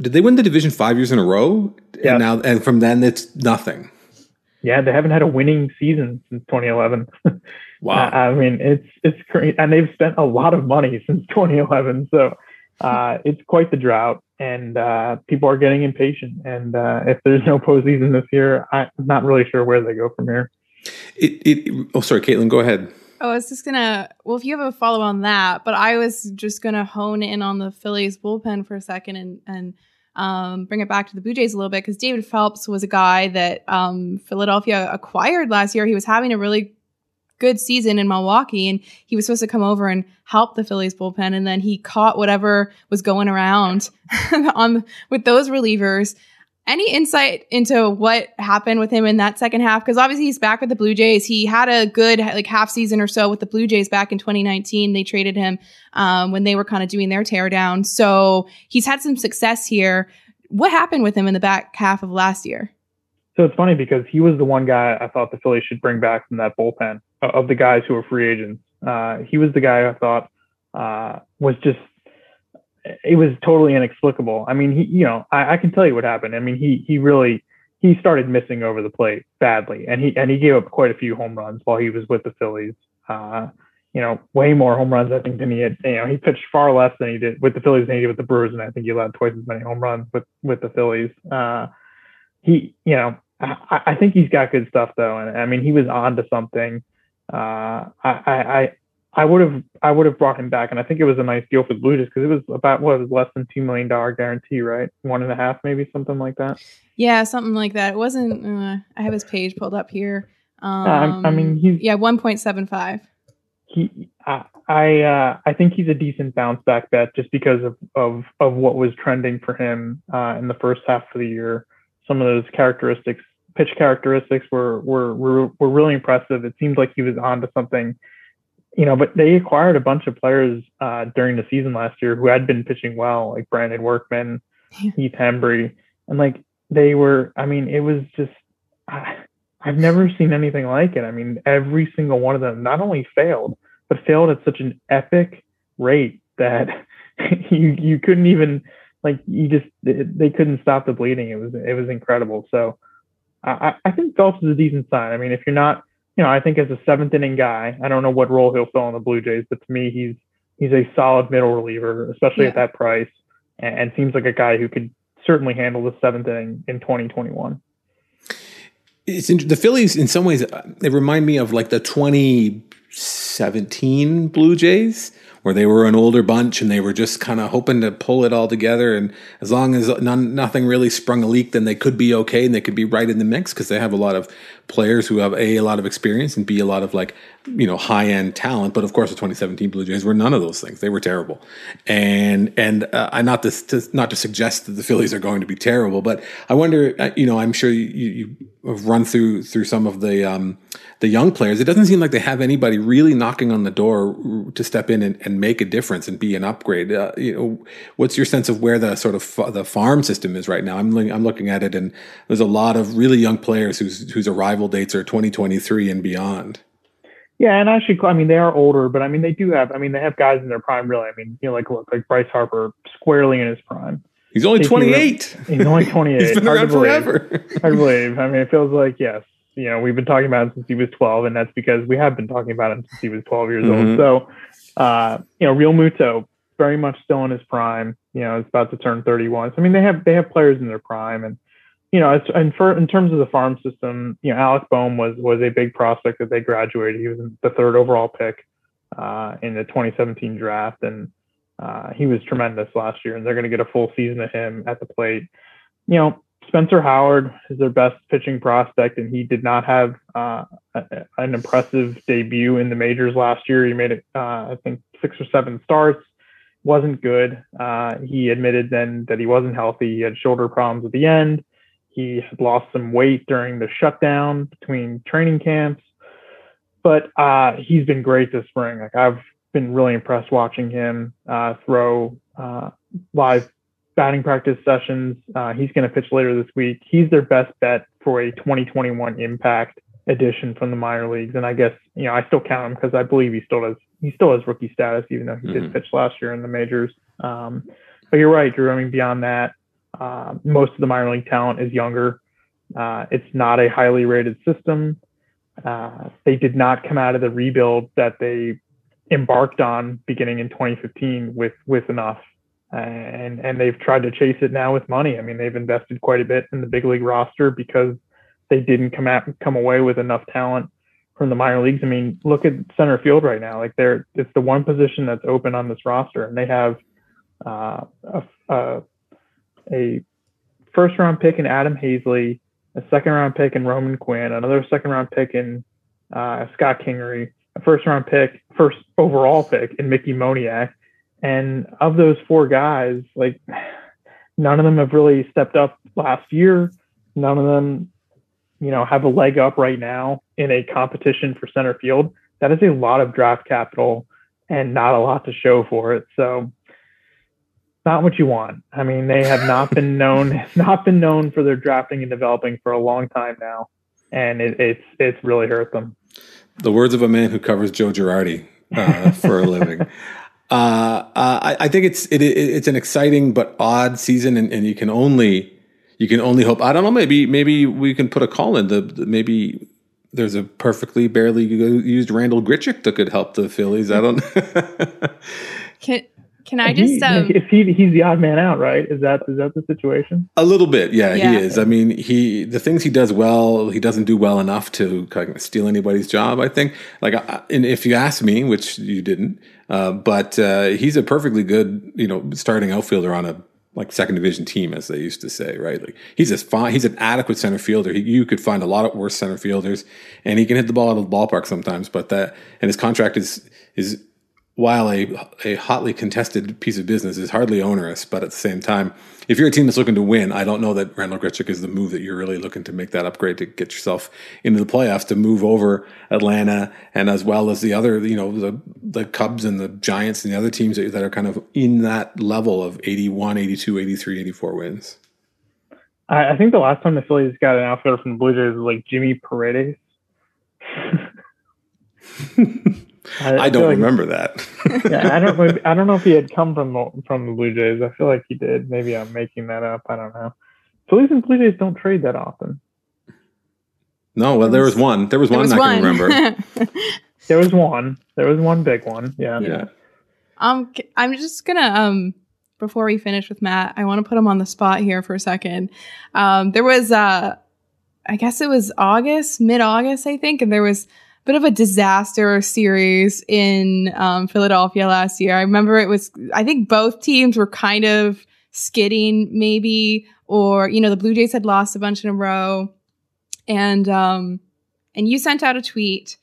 Did they win the division 5 years in a row? Yeah. And from then it's nothing. Yeah, they haven't had a winning season since 2011. Wow. I mean, it's crazy. And they've spent a lot of money since 2011. So it's quite the drought, and people are getting impatient. And if there's no postseason this year, I'm not really sure where they go from here. Oh, sorry, Caitlin, go ahead. Oh, I was just going to, well, if you have a follow on that, but I was just going to hone in on the Phillies bullpen for a second and bring it back to the Blue Jays a little bit, because David Phelps was a guy that Philadelphia acquired last year. He was having a really good season in Milwaukee, and he was supposed to come over and help the Phillies bullpen. And then he caught whatever was going around with those relievers. Any insight into what happened with him in that second half? Because obviously he's back with the Blue Jays. He had a good half season or so with the Blue Jays back in 2019. They traded him when they were kind of doing their teardown. So he's had some success here. What happened with him in the back half of last year? So it's funny, because he was the one guy I thought the Phillies should bring back from that bullpen of the guys who were free agents. He was the guy I thought was just... It was totally inexplicable. I mean, he, you know, I can tell you what happened. I mean, he started missing over the plate badly, and he gave up quite a few home runs while he was with the Phillies. You know, way more home runs, I think, than he had. You know, he pitched far less than he did with the Phillies than he did with the Brewers, and I think he allowed twice as many home runs with the Phillies. You know, I think he's got good stuff though, and I mean, he was on to something. I would have brought him back, and I think it was a nice deal for the Blue Jays, because it was about less than $2 million guarantee, right? 1.5, maybe something like that. Yeah, something like that. It wasn't. I have his page pulled up here. I mean, he's 1.75. I think he's a decent bounce back bet, just because of what was trending for him in the first half of the year. Some of those characteristics, pitch characteristics, were really impressive. It seemed like he was on to something. You know, but they acquired a bunch of players during the season last year who had been pitching well, like Brandon Workman, Heath Hembree. And like they were, I mean, it was just, I've never seen anything like it. I mean, every single one of them not only failed, but failed at such an epic rate that you couldn't even, like, they couldn't stop the bleeding. It was incredible. So I think Phelps is a decent sign. I mean, if you're not, you know, I think as a seventh inning guy, I don't know what role he'll fill in the Blue Jays, but to me, he's a solid middle reliever, especially at that price, and seems like a guy who could certainly handle the seventh inning in 2021. It's the Phillies, in some ways, they remind me of like the 2017 Blue Jays, where they were an older bunch and they were just kind of hoping to pull it all together. And as long as nothing really sprung a leak, then they could be okay and they could be right in the mix, because they have a lot of players who have A, a lot of experience, and B, a lot of, like, you know, high-end talent. But of course, the 2017 Blue Jays were none of those things. They were terrible. And not to suggest that the Phillies are going to be terrible, but I wonder, you know, I'm sure you have run through some of the young players. It doesn't seem like they have anybody really knocking on the door to step in and make a difference and be an upgrade. You know, what's your sense of where the sort of the farm system is right now? I'm looking at it, and there's a lot of really young players whose arrival dates are 2023 and beyond. Yeah, and they are older, but I mean, they have guys in their prime, really. I mean, you know, like Bryce Harper, squarely in his prime. He's only 28. He's only 28. He's been around forever. Hard to believe. I mean, it feels like, yes, you know, we've been talking about him since he was 12, and that's because we have been talking about him since he was 12 years old. So, you know, Realmuto, very much still in his prime. You know, it's about to turn 31. So, I mean, they have players in their prime, and, you know, in terms of the farm system, you know, Alec Bohm was a big prospect that they graduated. He was the third overall pick in the 2017 draft, and he was tremendous last year. And they're going to get a full season of him at the plate. You know, Spencer Howard is their best pitching prospect, and he did not have an impressive debut in the majors last year. He made it, I think, 6 or 7 starts. Wasn't good. He admitted then that he wasn't healthy. He had shoulder problems at the end. He had lost some weight during the shutdown between training camps, but he's been great this spring. Like, I've been really impressed watching him throw live batting practice sessions. He's going to pitch later this week. He's their best bet for a 2021 impact addition from the minor leagues. And I guess, you know, I still count him, because I believe he still has rookie status, even though he did pitch last year in the majors. But you're right, Drew. I mean, beyond that, most of the minor league talent is younger. It's not a highly rated system. They did not come out of the rebuild that they embarked on beginning in 2015 with enough. And they've tried to chase it now with money. I mean, they've invested quite a bit in the big league roster because they didn't come away with enough talent from the minor leagues. I mean, look at center field right now. Like, it's the one position that's open on this roster, and they have a first round pick in Adam Hazley, a second round pick in Roman Quinn, another second round pick in Scott Kingery, a first overall pick in Mickey Moniak. And of those four guys, like, none of them have really stepped up last year. None of them, you know, have a leg up right now in a competition for center field. That is a lot of draft capital and not a lot to show for it. So, not what you want. I mean, they have not been known for their drafting and developing for a long time now, and it's really hurt them. The words of a man who covers Joe Girardi for a living. I think it's an exciting but odd season, and you can only hope. I don't know. Maybe we can put a call in. Maybe there's a perfectly barely used Randall Grichuk that could help the Phillies. I don't. Can I just? If he's the odd man out, right? Is that the situation? A little bit, yeah. He is. I mean, the things he does well, he doesn't do well enough to kind of steal anybody's job, I think. Like, and if you ask me, which you didn't, but he's a perfectly good, you know, starting outfielder on a like second division team, as they used to say, right? Like, he's an adequate center fielder. You could find a lot of worse center fielders, and he can hit the ball out of the ballpark sometimes. But his contract is. While a hotly contested piece of business, is hardly onerous, but at the same time, if you're a team that's looking to win, I don't know that Randall Grichuk is the move that you're really looking to make that upgrade to get yourself into the playoffs, to move over Atlanta and as well as the other, you know, the Cubs and the Giants and the other teams that are kind of in that level of 81, 82, 83, 84 wins. I think the last time the Phillies got an outfielder from the Blue Jays was like Jimmy Paredes. I don't remember that. Yeah, I don't know if he had come from the Blue Jays. I feel like he did. Maybe I'm making that up. I don't know. Phillies and Blue Jays don't trade that often. No, well, there was one. I can remember. There was one big one. Yeah. I'm just gonna before we finish with Matt, I want to put him on the spot here for a second. There was I guess it was mid-August, I think, and there was bit of a disaster series in Philadelphia last year. I remember I think both teams were kind of skidding maybe, or, you know, the Blue Jays had lost a bunch in a row. And you sent out a tweet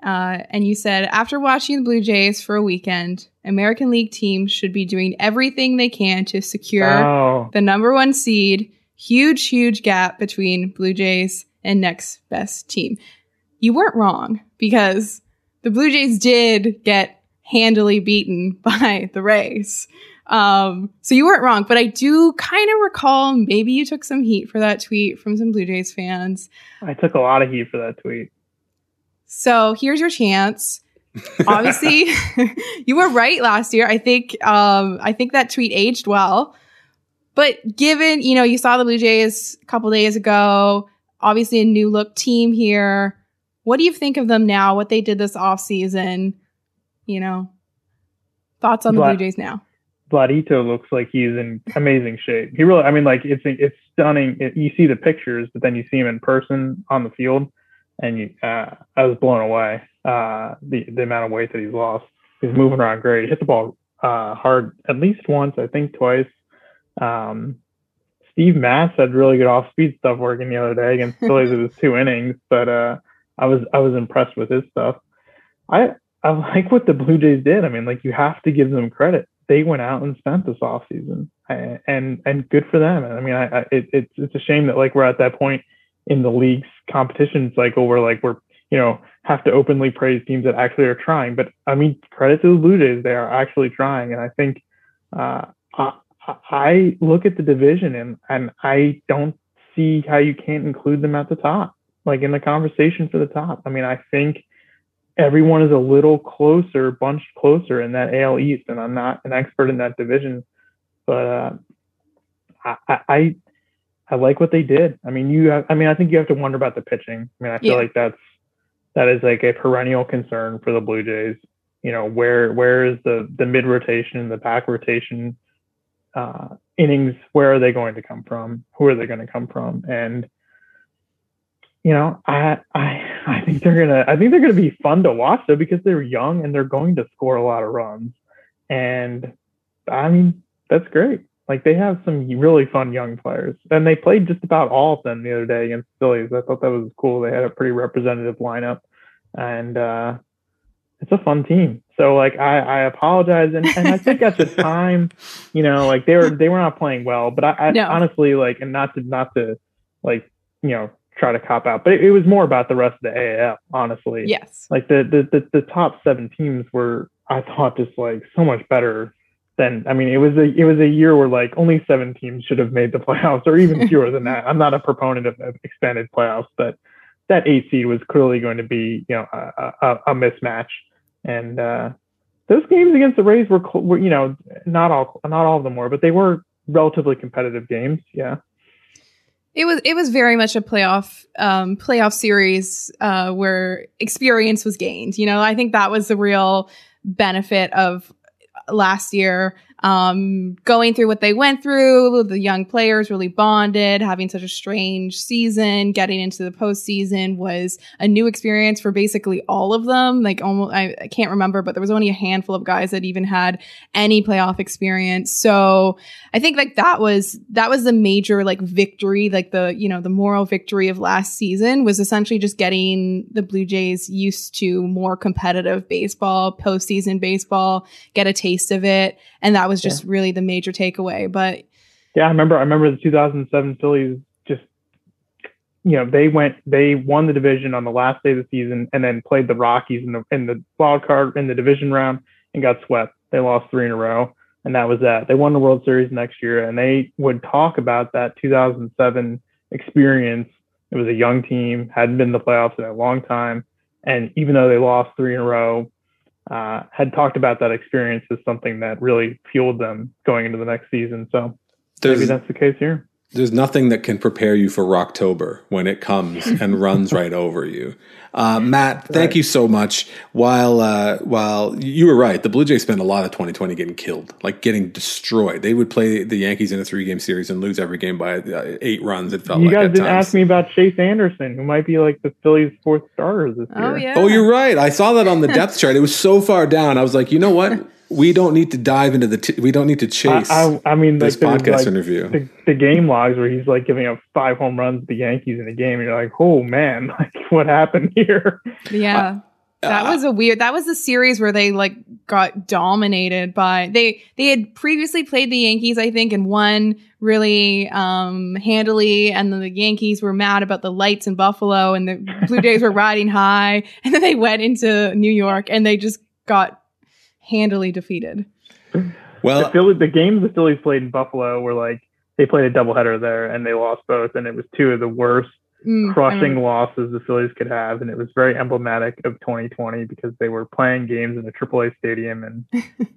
and you said, after watching the Blue Jays for a weekend, American League teams should be doing everything they can to secure the number one seed. Huge, huge gap between Blue Jays and next best team. You weren't wrong, because the Blue Jays did get handily beaten by the Rays. So you weren't wrong, but I do kind of recall maybe you took some heat for that tweet from some Blue Jays fans. I took a lot of heat for that tweet. So here's your chance. Obviously, you were right last year. I think that tweet aged well. But given, you know, you saw the Blue Jays a couple days ago, obviously a new look team here. What do you think of them now? What they did this offseason? You know, thoughts on the Blue Jays now? Vladito looks like he's in amazing shape. He really, I mean, like, it's stunning. You see the pictures, but then you see him in person on the field, and I was blown away the amount of weight that he's lost. He's moving around great. He hit the ball hard at least once, I think twice. Steve Mass had really good off-speed stuff working the other day against Phillies. It was 2 innings, but I was impressed with his stuff. I like what the Blue Jays did. I mean, like, you have to give them credit. They went out and spent this offseason, and good for them. I mean, it's a shame that, like, we're at that point in the league's competition cycle where, like, we're, you know, have to openly praise teams that actually are trying. But I mean, credit to the Blue Jays, they are actually trying. And I think I look at the division and I don't see how you can't include them at the top. Like, in the conversation for the top. I mean, I think everyone is a little closer, bunched closer in that AL East, and I'm not an expert in that division, but I I like what they did. I mean, I think you have to wonder about the pitching. I mean, I feel like that is like a perennial concern for the Blue Jays. You know, where is the mid rotation, the back rotation innings? Where are they going to come from? Who are they going to come from? And you know, I think they're gonna be fun to watch though, because they're young and they're going to score a lot of runs. And I mean, that's great. Like, they have some really fun young players, and they played just about all of them the other day against the Phillies. I thought that was cool. They had a pretty representative lineup, and it's a fun team. So, like, I apologize, and I think at the time, you know, like they were not playing well. But I honestly, like, and not to like, you know, try to cop out, but it was more about the rest of the AAF, honestly. Yes. Like the top seven teams were, I thought, just like so much better. Then, I mean, it was a year where like only seven teams should have made the playoffs, or even fewer than that. I'm not a proponent of expanded playoffs, but that 8 seed was clearly going to be, you know, a mismatch. And those games against the Rays were, you know, not all of them were, but they were relatively competitive games. Yeah, it was very much a playoff series where experience was gained. You know, I think that was the real benefit of last year, going through what they went through. The young players really bonded, having such a strange season. Getting into the postseason was a new experience for basically all of them. Like, almost, I can't remember, but there was only a handful of guys that even had any playoff experience. So I think like that was the major like victory, like the, you know, the moral victory of last season was essentially just getting the Blue Jays used to more competitive baseball, postseason baseball, get a taste of it. And that was just really the major takeaway. But yeah, I remember the 2007 Phillies just, you know, they won the division on the last day of the season, and then played the Rockies in the wild card in the division round and got swept. They lost 3 in a row, and that was that. They won the World Series next year, and they would talk about that 2007 experience. It was a young team, hadn't been in the playoffs in a long time, and even though they lost 3 in a row, had talked about that experience as something that really fueled them going into the next season. So maybe that's the case here. There's nothing that can prepare you for Rocktober when it comes and runs right over you. Matt, thank you so much. While you were right, the Blue Jays spent a lot of 2020 getting killed, like getting destroyed. They would play the Yankees in a 3-game series and lose every game by 8 runs. It felt like. You guys didn't ask me about Chase Anderson, who might be like the Phillies' 4th starter this year. Yeah. Oh, you're right. I saw that on the depth chart. It was so far down. I was like, you know what? We don't need to dive into we don't need to chase. I mean, this like, podcast like, interview, the game logs where he's like giving up 5 home runs to the Yankees in a game. And you're like, oh man, like what happened here? Yeah, that was a series where they like got dominated by. They had previously played the Yankees, I think, and won really handily, and then the Yankees were mad about the lights in Buffalo, and the Blue Jays were riding high, and then they went into New York and they just got handily defeated. Well, the games the Phillies played in Buffalo were like, they played a doubleheader there and they lost both, and it was 2 of the worst crushing losses the Phillies could have, and it was very emblematic of 2020 because they were playing games in a AAA stadium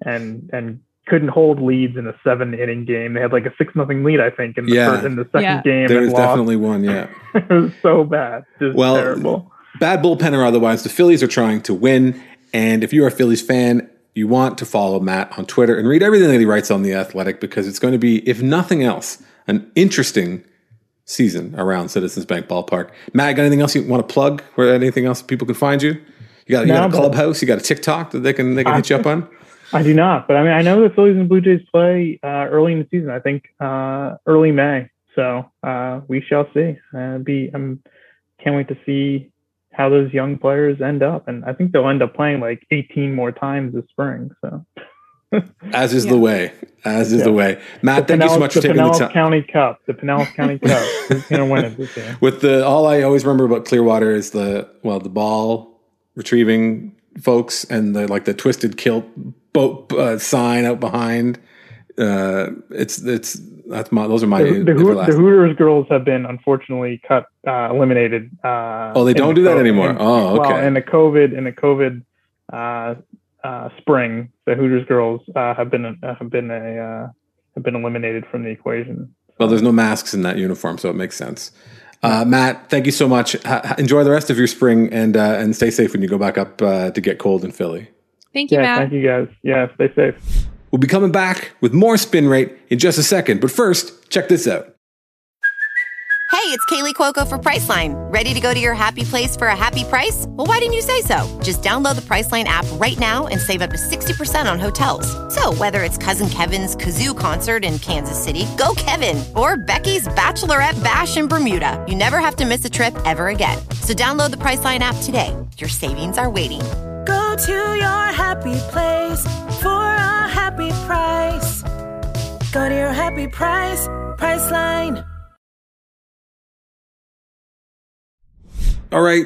and couldn't hold leads in a 7-inning game. They had like a 6-0 lead, I think, in the second game. There was definitely one. Yeah, it was so bad, just terrible. Bad bullpen or otherwise, the Phillies are trying to win, and if you're a Phillies fan, you want to follow Matt on Twitter and read everything that he writes on The Athletic, because it's going to be, if nothing else, an interesting season around Citizens Bank Ballpark. Matt, got anything else you want to plug? Or anything else people can find you? You got a Clubhouse, you got a TikTok that they can hit you up on? I do not, but I mean, I know the Phillies and Blue Jays play early in the season. I think early May, so we shall see. Can't wait to see how those young players end up. And I think they'll end up playing like 18 more times this spring. So as is the way. Matt, thank you so much for taking the time. The Pinellas County Cup. Who's going to win it this year? All I always remember about Clearwater is the ball retrieving folks and the twisted kilt boat sign out behind. Those are my Hooters girls have been unfortunately cut, eliminated. Oh, they don't do that anymore. Oh, okay. Well, in the COVID spring, the Hooters girls have been eliminated from the equation. Well, there's no masks in that uniform, so it makes sense. Matt, thank you so much. Enjoy the rest of your spring and stay safe when you go back up to get cold in Philly. Thank you, Matt. Thank you, guys. Yeah, stay safe. We'll be coming back with more Spin Rate in just a second. But first, check this out. Hey, it's Kaylee Cuoco for Priceline. Ready to go to your happy place for a happy price? Well, why didn't you say so? Just download the Priceline app right now and save up to 60% on hotels. So whether it's Cousin Kevin's Kazoo Concert in Kansas City, go Kevin, or Becky's Bachelorette Bash in Bermuda, you never have to miss a trip ever again. So download the Priceline app today. Your savings are waiting. Go to your happy place for a happy price. Go to your happy price, Priceline. All right.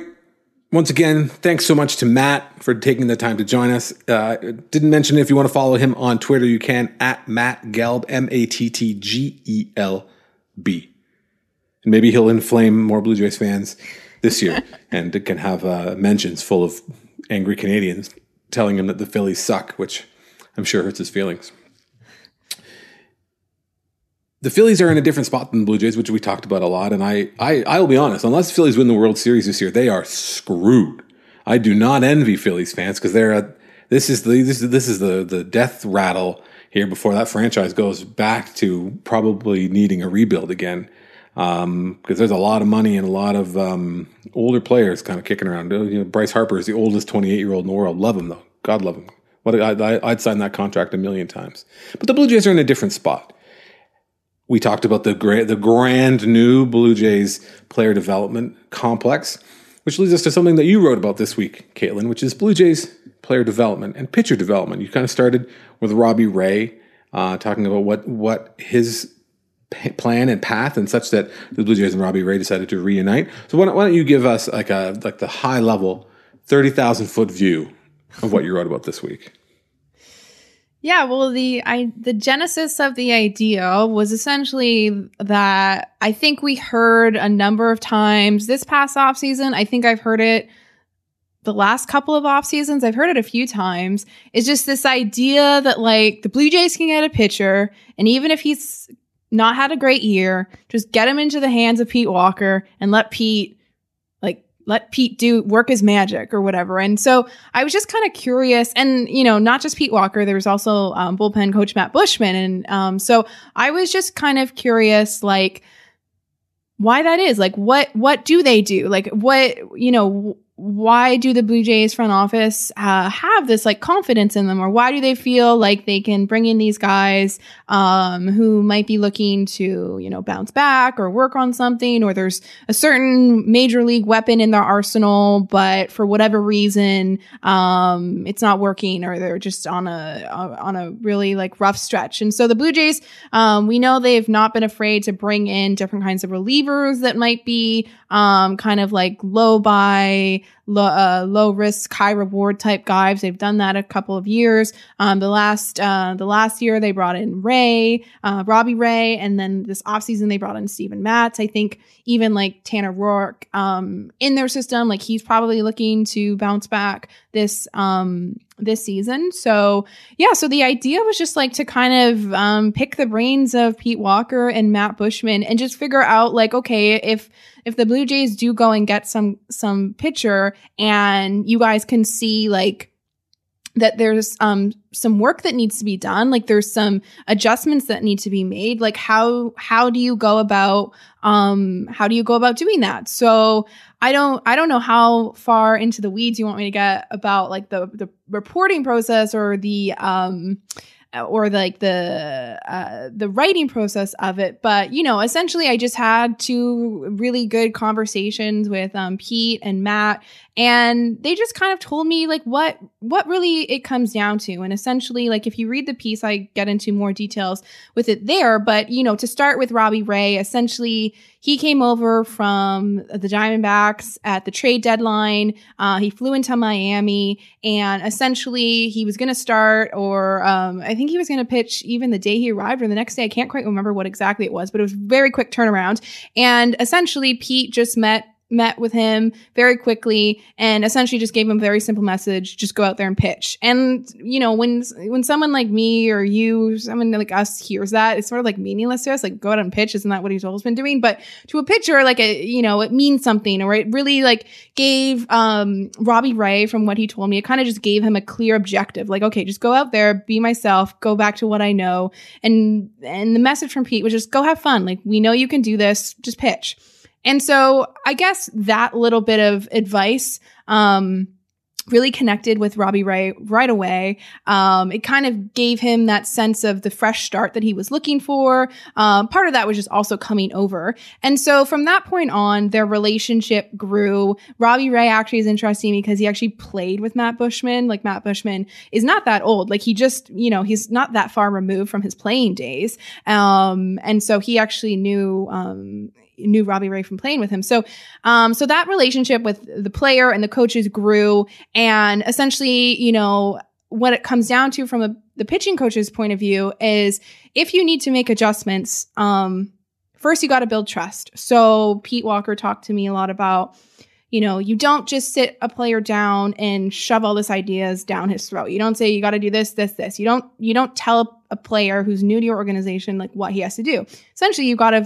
Once again, thanks so much to Matt for taking the time to join us. Didn't mention if you want to follow him on Twitter, you can at Matt Gelb, MattGelb. And maybe he'll inflame more Blue Jays fans this year and can have mentions full of angry Canadians telling him that the Phillies suck, which I'm sure hurts his feelings. The Phillies are in a different spot than the Blue Jays, which we talked about a lot. And I'll be honest, unless the Phillies win the World Series this year, they are screwed. I do not envy Phillies fans because this is the death rattle here before that franchise goes back to probably needing a rebuild again. Because there's a lot of money and a lot of older players kind of kicking around. You know, Bryce Harper is the oldest 28-year-old in the world. Love him though, God love him. I'd sign that contract a million times. But the Blue Jays are in a different spot. We talked about the grand new Blue Jays player development complex, which leads us to something that you wrote about this week, Caitlin, which is Blue Jays player development and pitcher development. You kind of started with Robbie Ray talking about what his plan and path and such that the Blue Jays and Robbie Ray decided to reunite. So why don't you give us like the high level 30,000-foot view of what you wrote about this week? Yeah, well, the genesis of the idea was essentially that I think we heard a number of times this past offseason. I think I've heard it the last couple of off seasons. I've heard it a few times. It's just this idea that like the Blue Jays can get a pitcher, and even if he's not had a great year, just get him into the hands of Pete Walker and let Pete do work his magic or whatever. And so I was just kind of curious, and, you know, not just Pete Walker, there was also bullpen coach Matt Bushman. And so I was just kind of curious, like, why that is, like, what do they do? Like, what, you know, why do the Blue Jays front office have this like confidence in them, or why do they feel like they can bring in these guys who might be looking to, you know, bounce back or work on something, or there's a certain major league weapon in their arsenal, but for whatever reason it's not working, or they're just on a really like rough stretch. And so the Blue Jays, we know they've not been afraid to bring in different kinds of relievers that might be kind of like low risk, high reward type guys. They've done that a couple of years. The last year they brought in Robbie Ray, and then this offseason they brought in Steven Matz. I think even like Tanner Roark in their system, like he's probably looking to bounce back this season. So yeah, so the idea was just like to kind of pick the brains of Pete Walker and Matt Bushman and just figure out like, okay, if the Blue Jays do go and get some pitcher, and you guys can see like that there's some work that needs to be done, like there's some adjustments that need to be made, like how do you go about doing that? So I don't know how far into the weeds you want me to get about like the reporting process or the writing process of it. But, you know, essentially I just had two really good conversations with Pete and Matt, and they just kind of told me like what really it comes down to. And essentially, like if you read the piece, I get into more details with it there. But, you know, to start with Robbie Ray, essentially he came over from the Diamondbacks at the trade deadline. He flew into Miami, and essentially he was going to start, or I think he was going to pitch even the day he arrived or the next day. I can't quite remember what exactly it was, but it was very quick turnaround. And essentially Pete just met met with him very quickly and essentially just gave him a very simple message: just go out there and pitch. And you know, when someone like me or you, someone like us hears that, it's sort of like meaningless to us. Like, go out and pitch, isn't that what he's always been doing? But to a pitcher, like, you know, it means something, or it really like gave Robbie Ray, from what he told me, it kind of just gave him a clear objective. Like, okay, just go out there, be myself, go back to what I know. And the message from Pete was just go have fun. Like, we know you can do this, just pitch. And so I guess that little bit of advice really connected with Robbie Ray right away. It kind of gave him that sense of the fresh start that he was looking for. Part of that was just also coming over. And so from that point on, their relationship grew. Robbie Ray actually is interesting because he actually played with Matt Bushman. Like, Matt Bushman is not that old. Like, he just, you know, he's not that far removed from his playing days. And so he actually knew Robbie Ray from playing with him. So that relationship with the player and the coaches grew. And essentially, you know, what it comes down to from the pitching coach's point of view is if you need to make adjustments, first you got to build trust. So Pete Walker talked to me a lot about, you know, you don't just sit a player down and shove all these ideas down his throat. You don't say, you got to do this, this, this. You don't tell a player who's new to your organization, like, what he has to do. Essentially, you gotta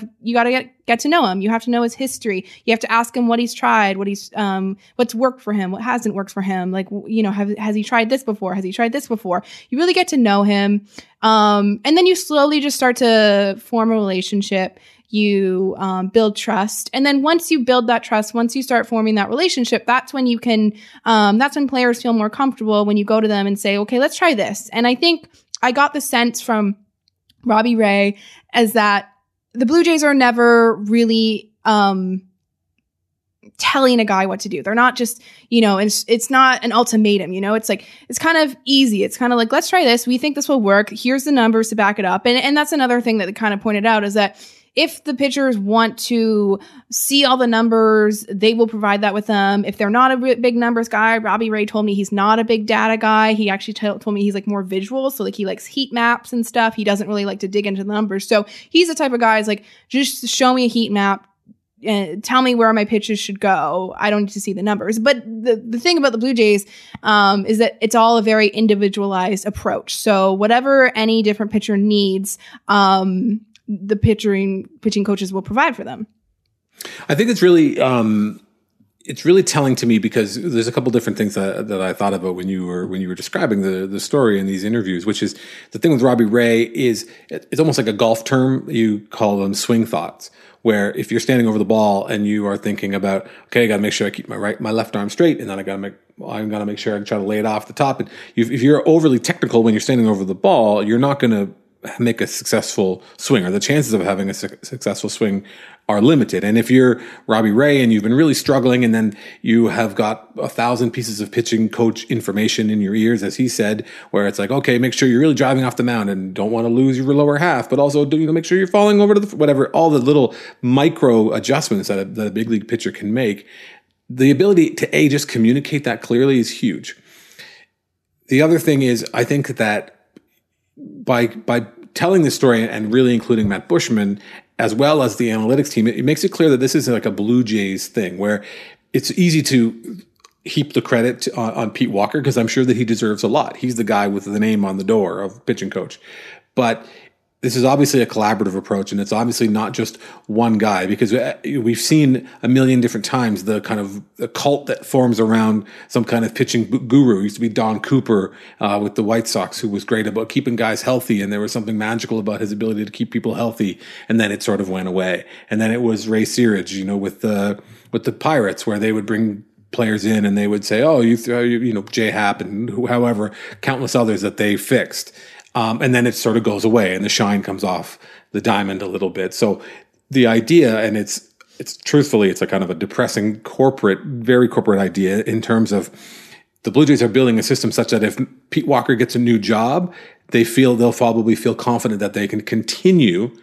get to know him. You have to know his history. You have to ask him what he's tried, what's worked for him, what hasn't worked for him. Like, you know, has he tried this before? Has he tried this before? You really get to know him. And then you slowly just start to form a relationship. You build trust. And then once you build that trust, once you start forming that relationship, that's when you can, that's when players feel more comfortable when you go to them and say, okay, let's try this. And I think I got the sense from Robbie Ray as that the Blue Jays are never really telling a guy what to do. They're not just, you know, it's not an ultimatum, you know, it's like, it's kind of easy. It's kind of like, let's try this. We think this will work. Here's the numbers to back it up. And that's another thing that they kind of pointed out is that if the pitchers want to see all the numbers, they will provide that with them. If they're not a big numbers guy, Robbie Ray told me he's not a big data guy. He actually told me he's like more visual. So like he likes heat maps and stuff. He doesn't really like to dig into the numbers. So he's the type of guy is like, just show me a heat map and tell me where my pitches should go. I don't need to see the numbers. But the thing about the Blue Jays is that it's all a very individualized approach. So whatever any different pitcher needs, the pitching coaches will provide for them. I think it's really telling to me because there's a couple different things that I thought about when you were describing the story in these interviews, which is the thing with Robbie Ray is it's almost like a golf term. You call them swing thoughts, where if you're standing over the ball and you are thinking about, okay, I got to make sure I keep my left arm straight, and then I'm got to make sure I try to lay it off the top. And if you're overly technical when you're standing over the ball, you're not going to make a successful swing, or the chances of having a successful swing are limited. And if you're Robbie Ray and you've been really struggling and then you have got 1,000 pieces of pitching coach information in your ears, as he said, where it's like, okay, make sure you're really driving off the mound and don't want to lose your lower half, but also, you know, make sure you're falling over to the, whatever, all the little micro adjustments that a big league pitcher can make. The ability to just communicate that clearly is huge. The other thing is, I think that by telling this story and really including Matt Bushman as well as the analytics team, it makes it clear that this is like a Blue Jays thing where it's easy to heap the credit on Pete Walker because I'm sure that he deserves a lot. He's the guy with the name on the door of pitching coach. But this is obviously a collaborative approach, and it's obviously not just one guy because we've seen a million different times the kind of a cult that forms around some kind of pitching guru. It used to be Don Cooper with the White Sox, who was great about keeping guys healthy, and there was something magical about his ability to keep people healthy, and then it sort of went away. And then it was Ray Searage, you know, with the Pirates, where they would bring players in and they would say, oh, you know, Jay Happ and however, countless others that they fixed. And then it sort of goes away and the shine comes off the diamond a little bit. So the idea, and it's truthfully, it's a kind of a depressing very corporate idea in terms of the Blue Jays are building a system such that if Pete Walker gets a new job, they'll probably feel confident that they can continue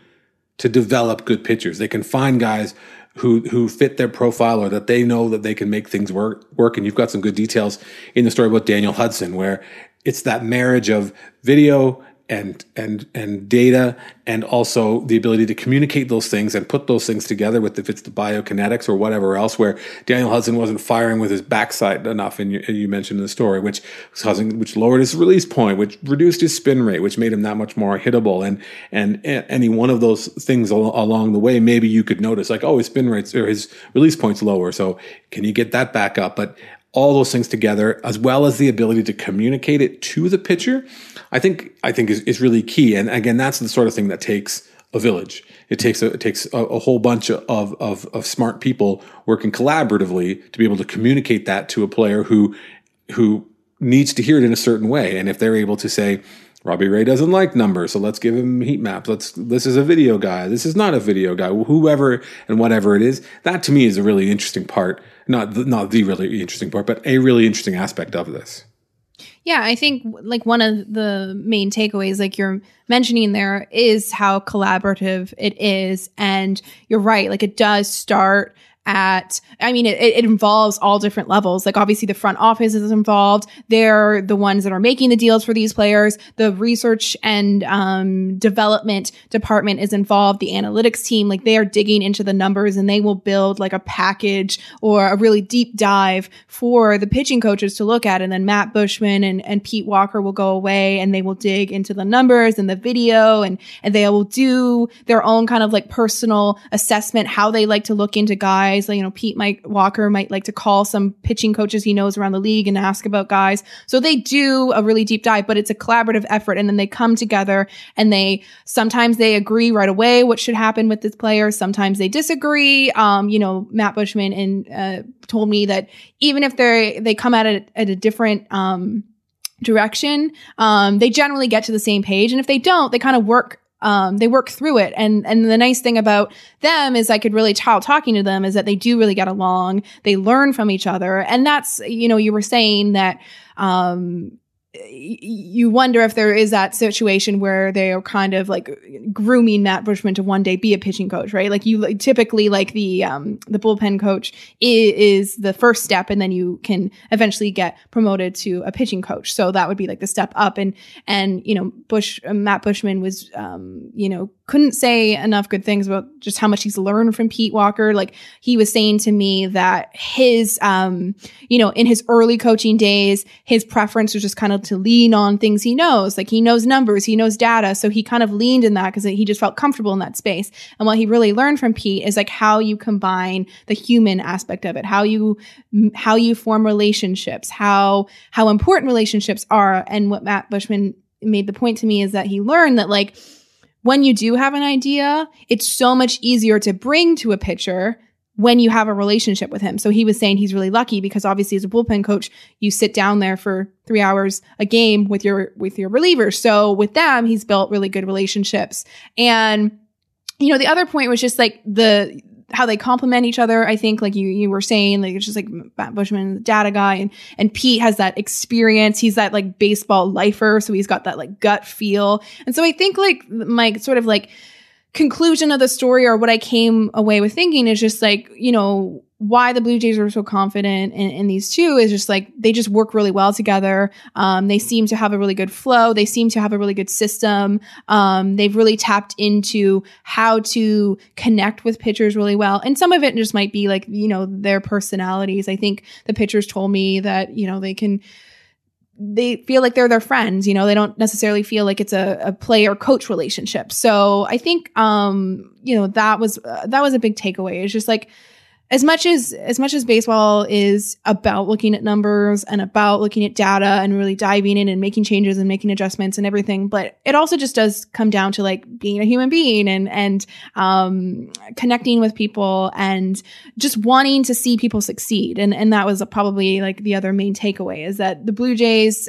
to develop good pitchers. They can find guys who fit their profile or that they know that they can make things work. And you've got some good details in the story about Daniel Hudson where it's that marriage of video and data, and also the ability to communicate those things and put those things together with, if it's the biokinetics or whatever else, where Daniel Hudson wasn't firing with his backside enough, and you mentioned in the story, which lowered his release point, which reduced his spin rate, which made him that much more hittable, and any one of those things along the way, maybe you could notice, like, oh, his spin rates or his release point's lower, so can you get that back up? But all those things together, as well as the ability to communicate it to the pitcher, I think is really key. And again, that's the sort of thing that takes a village. It takes a whole bunch of smart people working collaboratively to be able to communicate that to a player who needs to hear it in a certain way. And if they're able to say, Robbie Ray doesn't like numbers, so let's give him heat maps. This is a video guy. This is not a video guy. Whoever and whatever it is, that to me is a really interesting part. Not the really interesting part, but a really interesting aspect of this. Yeah, I think like one of the main takeaways, like you're mentioning there, is how collaborative it is, and you're right. Like it does start at, I mean, it involves all different levels. Like obviously the front office is involved. They're the ones that are making the deals for these players. The research and development department is involved. The analytics team, like they are digging into the numbers, and they will build like a package or a really deep dive for the pitching coaches to look at. And then Matt Bushman and Pete Walker will go away, and they will dig into the numbers and the video, and they will do their own kind of like personal assessment, how they like to look into guys. Like, you know, Walker might like to call some pitching coaches he knows around the league and ask about guys. So they do a really deep dive, but it's a collaborative effort. And then they come together, and sometimes they agree right away what should happen with this player. Sometimes they disagree. You know, Matt Bushman told me that even if they come at it at a different direction, they generally get to the same page. And if they don't, they kind of work through it. And the nice thing about them is I could really tell talking to them is that they do really get along. They learn from each other. And that's, you know, you were saying that, you wonder if there is that situation where they are kind of like grooming Matt Bushman to one day be a pitching coach, right? Like you typically like the bullpen coach is the first step, and then you can eventually get promoted to a pitching coach. So that would be like the step up, and you know, Matt Bushman was, you know, couldn't say enough good things about just how much he's learned from Pete Walker. Like he was saying to me that his, you know, in his early coaching days, his preference was just kind of to lean on things he knows. Like he knows numbers, he knows data. So he kind of leaned in that because he just felt comfortable in that space. And what he really learned from Pete is like how you combine the human aspect of it, how you form relationships, how important relationships are. And what Matt Bushman made the point to me is that he learned that like when you do have an idea, it's so much easier to bring to a pitcher when you have a relationship with him. So he was saying he's really lucky because obviously as a bullpen coach, you sit down there for 3 hours a game with your relievers. So with them, he's built really good relationships. And, you know, the other point was just like how they complement each other. I think like you were saying, like, it's just like Matt Bushman, the data guy, and Pete has that experience. He's that like baseball lifer. So he's got that like gut feel. And so I think like my sort of like conclusion of the story, or what I came away with thinking, is just like, you know, why the Blue Jays are so confident in these two is just like they just work really well together. They seem to have a really good flow. They seem to have a really good system. They've really tapped into how to connect with pitchers really well. And some of it just might be like, you know, their personalities. I think the pitchers told me that, you know, they feel like they're their friends, you know, they don't necessarily feel like it's a player coach relationship. So I think, you know, that was a big takeaway. It's just like, as much as baseball is about looking at numbers and about looking at data and really diving in and making changes and making adjustments and everything, but it also just does come down to like being a human being and connecting with people and just wanting to see people succeed. And that was probably like the other main takeaway, is that the Blue Jays,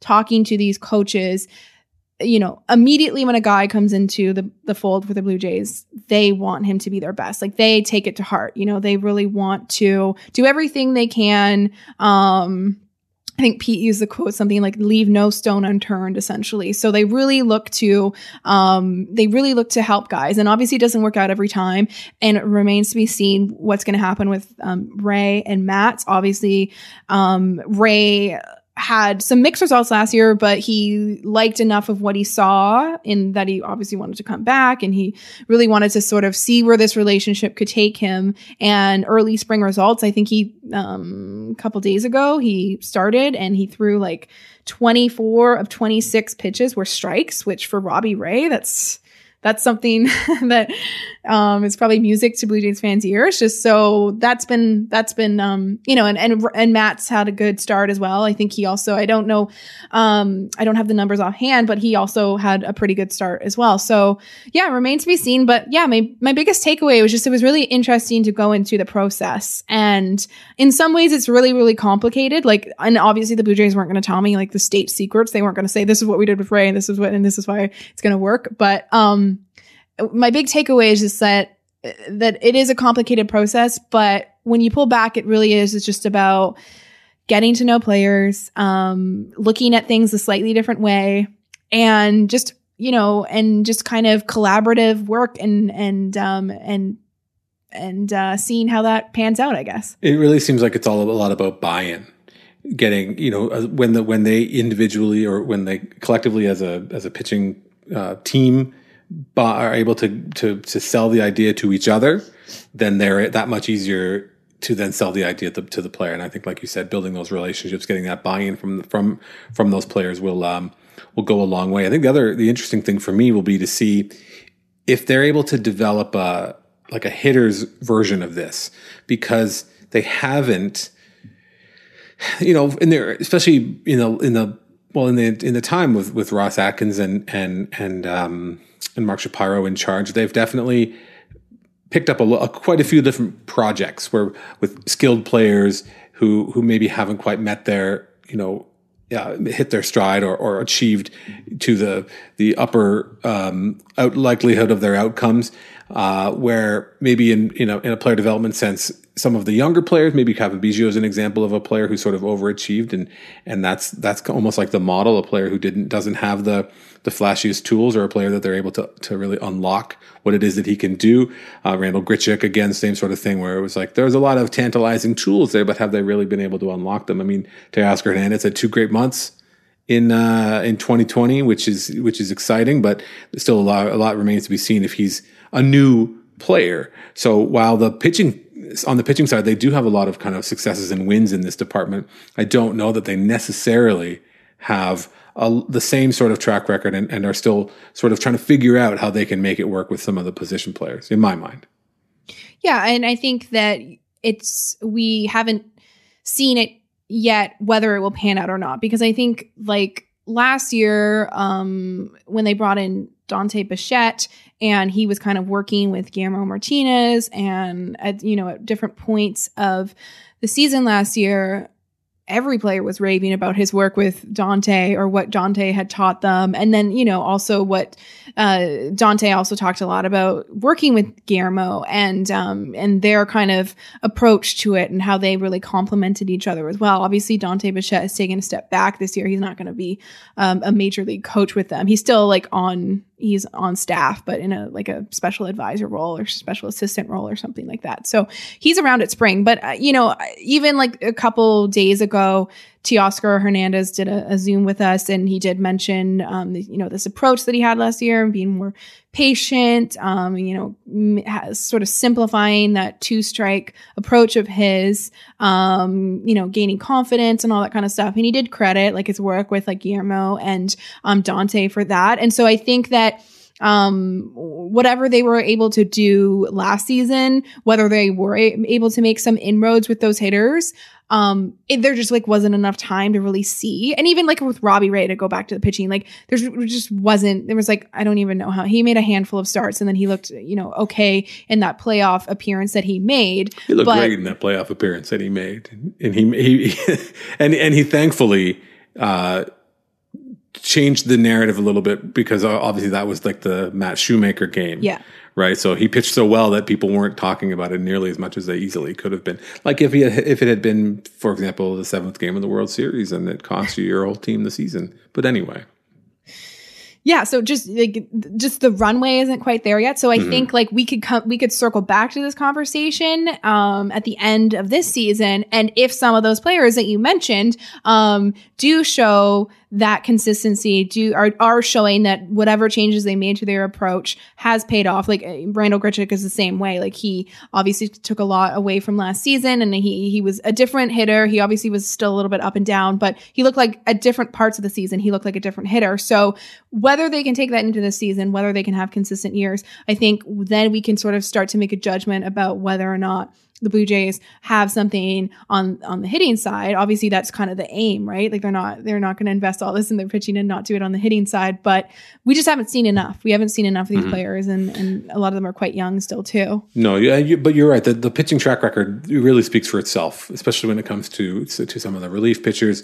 talking to these coaches, you know, immediately when a guy comes into the fold for the Blue Jays, they want him to be their best. Like they take it to heart, you know, they really want to do everything they can. I think Pete used the quote, something like leave no stone unturned, essentially. So they really look to, help guys. And obviously it doesn't work out every time, and it remains to be seen what's going to happen with, Ray and Matt. Obviously, Ray had some mixed results last year, but he liked enough of what he saw in that he obviously wanted to come back, and he really wanted to sort of see where this relationship could take him. And early spring results, I think he, a couple days ago, he started and he threw like 24 of 26 pitches were strikes, which for Robbie Ray, that's something that is probably music to Blue Jays fans' ears. Just so that's been you know, and Matt's had a good start as well. I think he also, I don't know, I don't have the numbers offhand, but he also had a pretty good start as well. So yeah, remains to be seen. But yeah, my biggest takeaway was just it was really interesting to go into the process, and in some ways it's really, really complicated. Like, and obviously the Blue Jays weren't going to tell me like the state secrets. They weren't going to say this is what we did with Ray and this is why it's going to work. But my big takeaway is just that it is a complicated process, but when you pull back, it really is. It's just about getting to know players, looking at things a slightly different way, and just, you know, and just kind of collaborative work and seeing how that pans out, I guess. It really seems like it's all a lot about buy-in. Getting, you know, when they individually or when they collectively as a pitching team are able to sell the idea to each other, then they're that much easier to then sell the idea to the player. And I think, like you said, building those relationships, getting that buy-in from those players will go a long way. I think the interesting thing for me will be to see if they're able to develop a hitter's version of this, because they haven't, you know, in their, especially in the time with Ross Atkins and Mark Shapiro in charge, they've definitely picked up quite a few different projects with skilled players who maybe haven't quite met their, you know, hit their stride or achieved to the upper likelihood of their outcomes, where maybe in a player development sense, some of the younger players, maybe Kevin Biggio is an example of a player who sort of overachieved, and that's almost like the model, a player who doesn't have the flashiest tools, or a player that they're able to really unlock what it is that he can do. Randall Grichuk, again, same sort of thing, where it was like there's a lot of tantalizing tools there, but have they really been able to unlock them? I mean, Teoscar Hernandez had two great months in 2020, which is exciting, but still a lot remains to be seen if he's a new player. So while on the pitching side, they do have a lot of kind of successes and wins in this department, I don't know that they necessarily have the same sort of track record and are still sort of trying to figure out how they can make it work with some of the position players, in my mind. Yeah, and I think that we haven't seen it yet whether it will pan out or not, because I think like last year when they brought in Dante Bichette, and he was kind of working with Guillermo Martinez, and at different points of the season last year, every player was raving about his work with Dante or what Dante had taught them. And then, you know, also what Dante also talked a lot about working with Guillermo and their kind of approach to it and how they really complemented each other as well. Obviously, Dante Bichette has taken a step back this year. He's not going to be a major league coach with them. He's still he's on staff, but in a special advisor role or special assistant role or something like that. So he's around at spring, but even like a couple days ago, Teoscar Hernandez did a Zoom with us, and he did mention, this approach that he had last year and being more patient, sort of simplifying that two-strike approach of his, gaining confidence and all that kind of stuff. And he did credit like his work with like Guillermo and Dante for that. And so I think that whatever they were able to do last season, whether they were able to make some inroads with those hitters, there just like wasn't enough time to really see. And even like with Robbie Ray, to go back to the pitching, like there was I don't even know how he made a handful of starts, and then he looked, okay in that playoff appearance that he made. He looked great in that playoff appearance that he made, and he and he thankfully changed the narrative a little bit, because obviously that was like the Matt Shoemaker game. Yeah. Right. So he pitched so well that people weren't talking about it nearly as much as they easily could have been. Like if it had been, for example, the 7th game of the World Series, and it cost you your whole team the season. But anyway. Yeah. So just the runway isn't quite there yet. So I think like we could circle back to this conversation at the end of this season. And if some of those players that you mentioned do show that consistency, are showing that whatever changes they made to their approach has paid off. Like Randall Grichuk is the same way. Like he obviously took a lot away from last season, and he was a different hitter. He obviously was still a little bit up and down, but he looked like at different parts of the season, he looked like a different hitter. So whether they can take that into this season, whether they can have consistent years, I think then we can sort of start to make a judgment about whether or not the Blue Jays have something on the hitting side. Obviously that's kind of the aim, right? Like they're not going to invest all this in their pitching and not do it on the hitting side, but we just haven't seen enough. We haven't seen enough of these players, and a lot of them are quite young still too. No, yeah, but you're right. The pitching track record really speaks for itself, especially when it comes to some of the relief pitchers,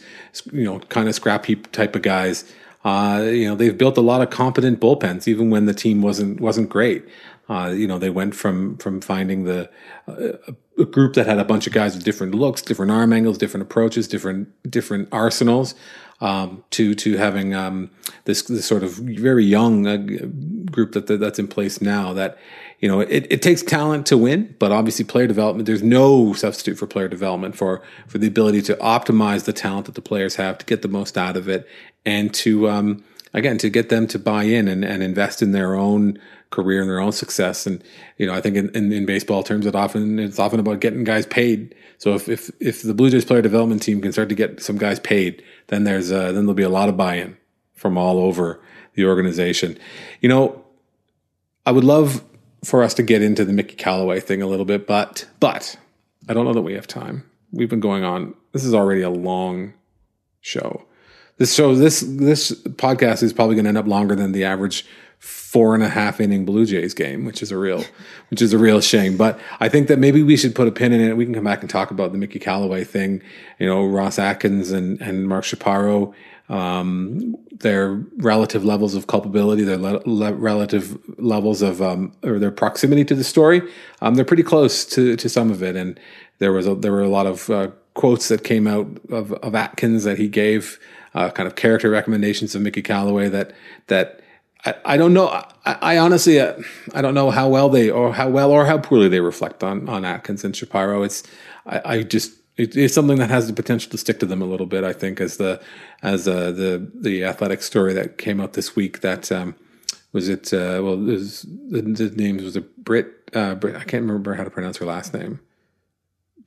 you know, kind of scrap heap type of guys. You know, they've built a lot of competent bullpens, even when the team wasn't great. You know, they went from finding a group that had a bunch of guys with different looks, different arm angles, different approaches, different arsenals, to having this sort of very young group that's in place now. That, you know, it takes talent to win, but obviously player development. There's no substitute for player development, for the ability to optimize the talent that the players have to get the most out of it, and to get them to buy in and invest in their own career and their own success. And, you know, I think in baseball terms, it's often about getting guys paid. So if the Blue Jays player development team can start to get some guys paid, then then there'll be a lot of buy-in from all over the organization. You know, I would love for us to get into the Mickey Callaway thing a little bit, but I don't know that we have time. We've been going on. This is already a long show. This podcast is probably going to end up longer than the average 4.5-inning Blue Jays game, which is a real shame. But I think that maybe we should put a pin in it. We can come back and talk about the Mickey Callaway thing. You know, Ross Atkins and Mark Shapiro, their relative levels of culpability, their relative levels of or their proximity to the story. They're pretty close to some of it, and there were a lot of quotes that came out of Atkins that he gave. Kind of character recommendations of Mickey Callaway that I don't know. I honestly, I don't know how poorly they reflect on Atkins and Shapiro. It's something that has the potential to stick to them a little bit. I think as the Athletic story that came out this week that the names was a Brit. I can't remember how to pronounce her last name.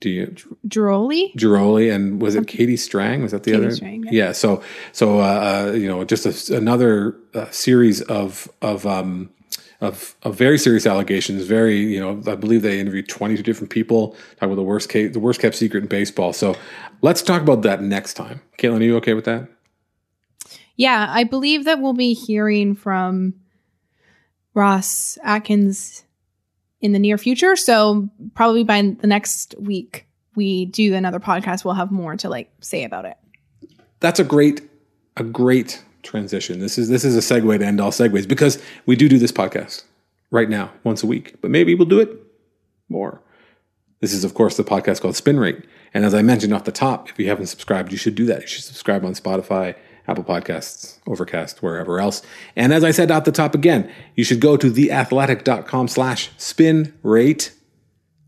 Giroli, and was it Katie Strang? Was that Katie other? Strang, yeah. So you know, just another series of very serious allegations. Very, you know, I believe they interviewed 22 different people. Talking about the worst kept secret in baseball. So let's talk about that next time. Caitlin, are you okay with that? Yeah, I believe that we'll be hearing from Ross Atkins in the near future. So probably by the next week we do another podcast, we'll have more to say about it. That's a great transition. This is a segue to end all segues, because we do this podcast right now once a week, but maybe we'll do it more. This is, of course, the podcast called Spin Rate. And as I mentioned off the top, if you haven't subscribed, you should do that. You should subscribe on Spotify, Apple Podcasts, Overcast, wherever else. And as I said at the top again, you should go to theathletic.com/spin rate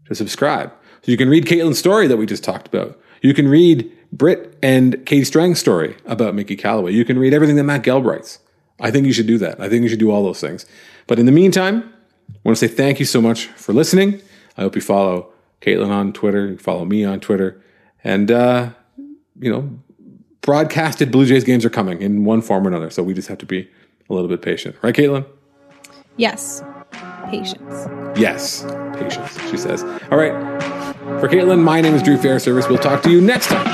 to subscribe. So you can read Caitlin's story that we just talked about. You can read Britt and Katie Strang's story about Mickey Callaway. You can read everything that Matt Gelb writes. I think you should do that. I think you should do all those things. But in the meantime, I want to say thank you so much for listening. I hope you follow Caitlin on Twitter. You follow me on Twitter. And, you know, broadcasted Blue Jays games are coming in one form or another, so we just have to be a little bit patient. Right, Caitlin? Yes. Patience. Yes. Patience, she says. All right. For Caitlin, my name is Drew Fairservice. We'll talk to you next time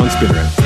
on Spin Round.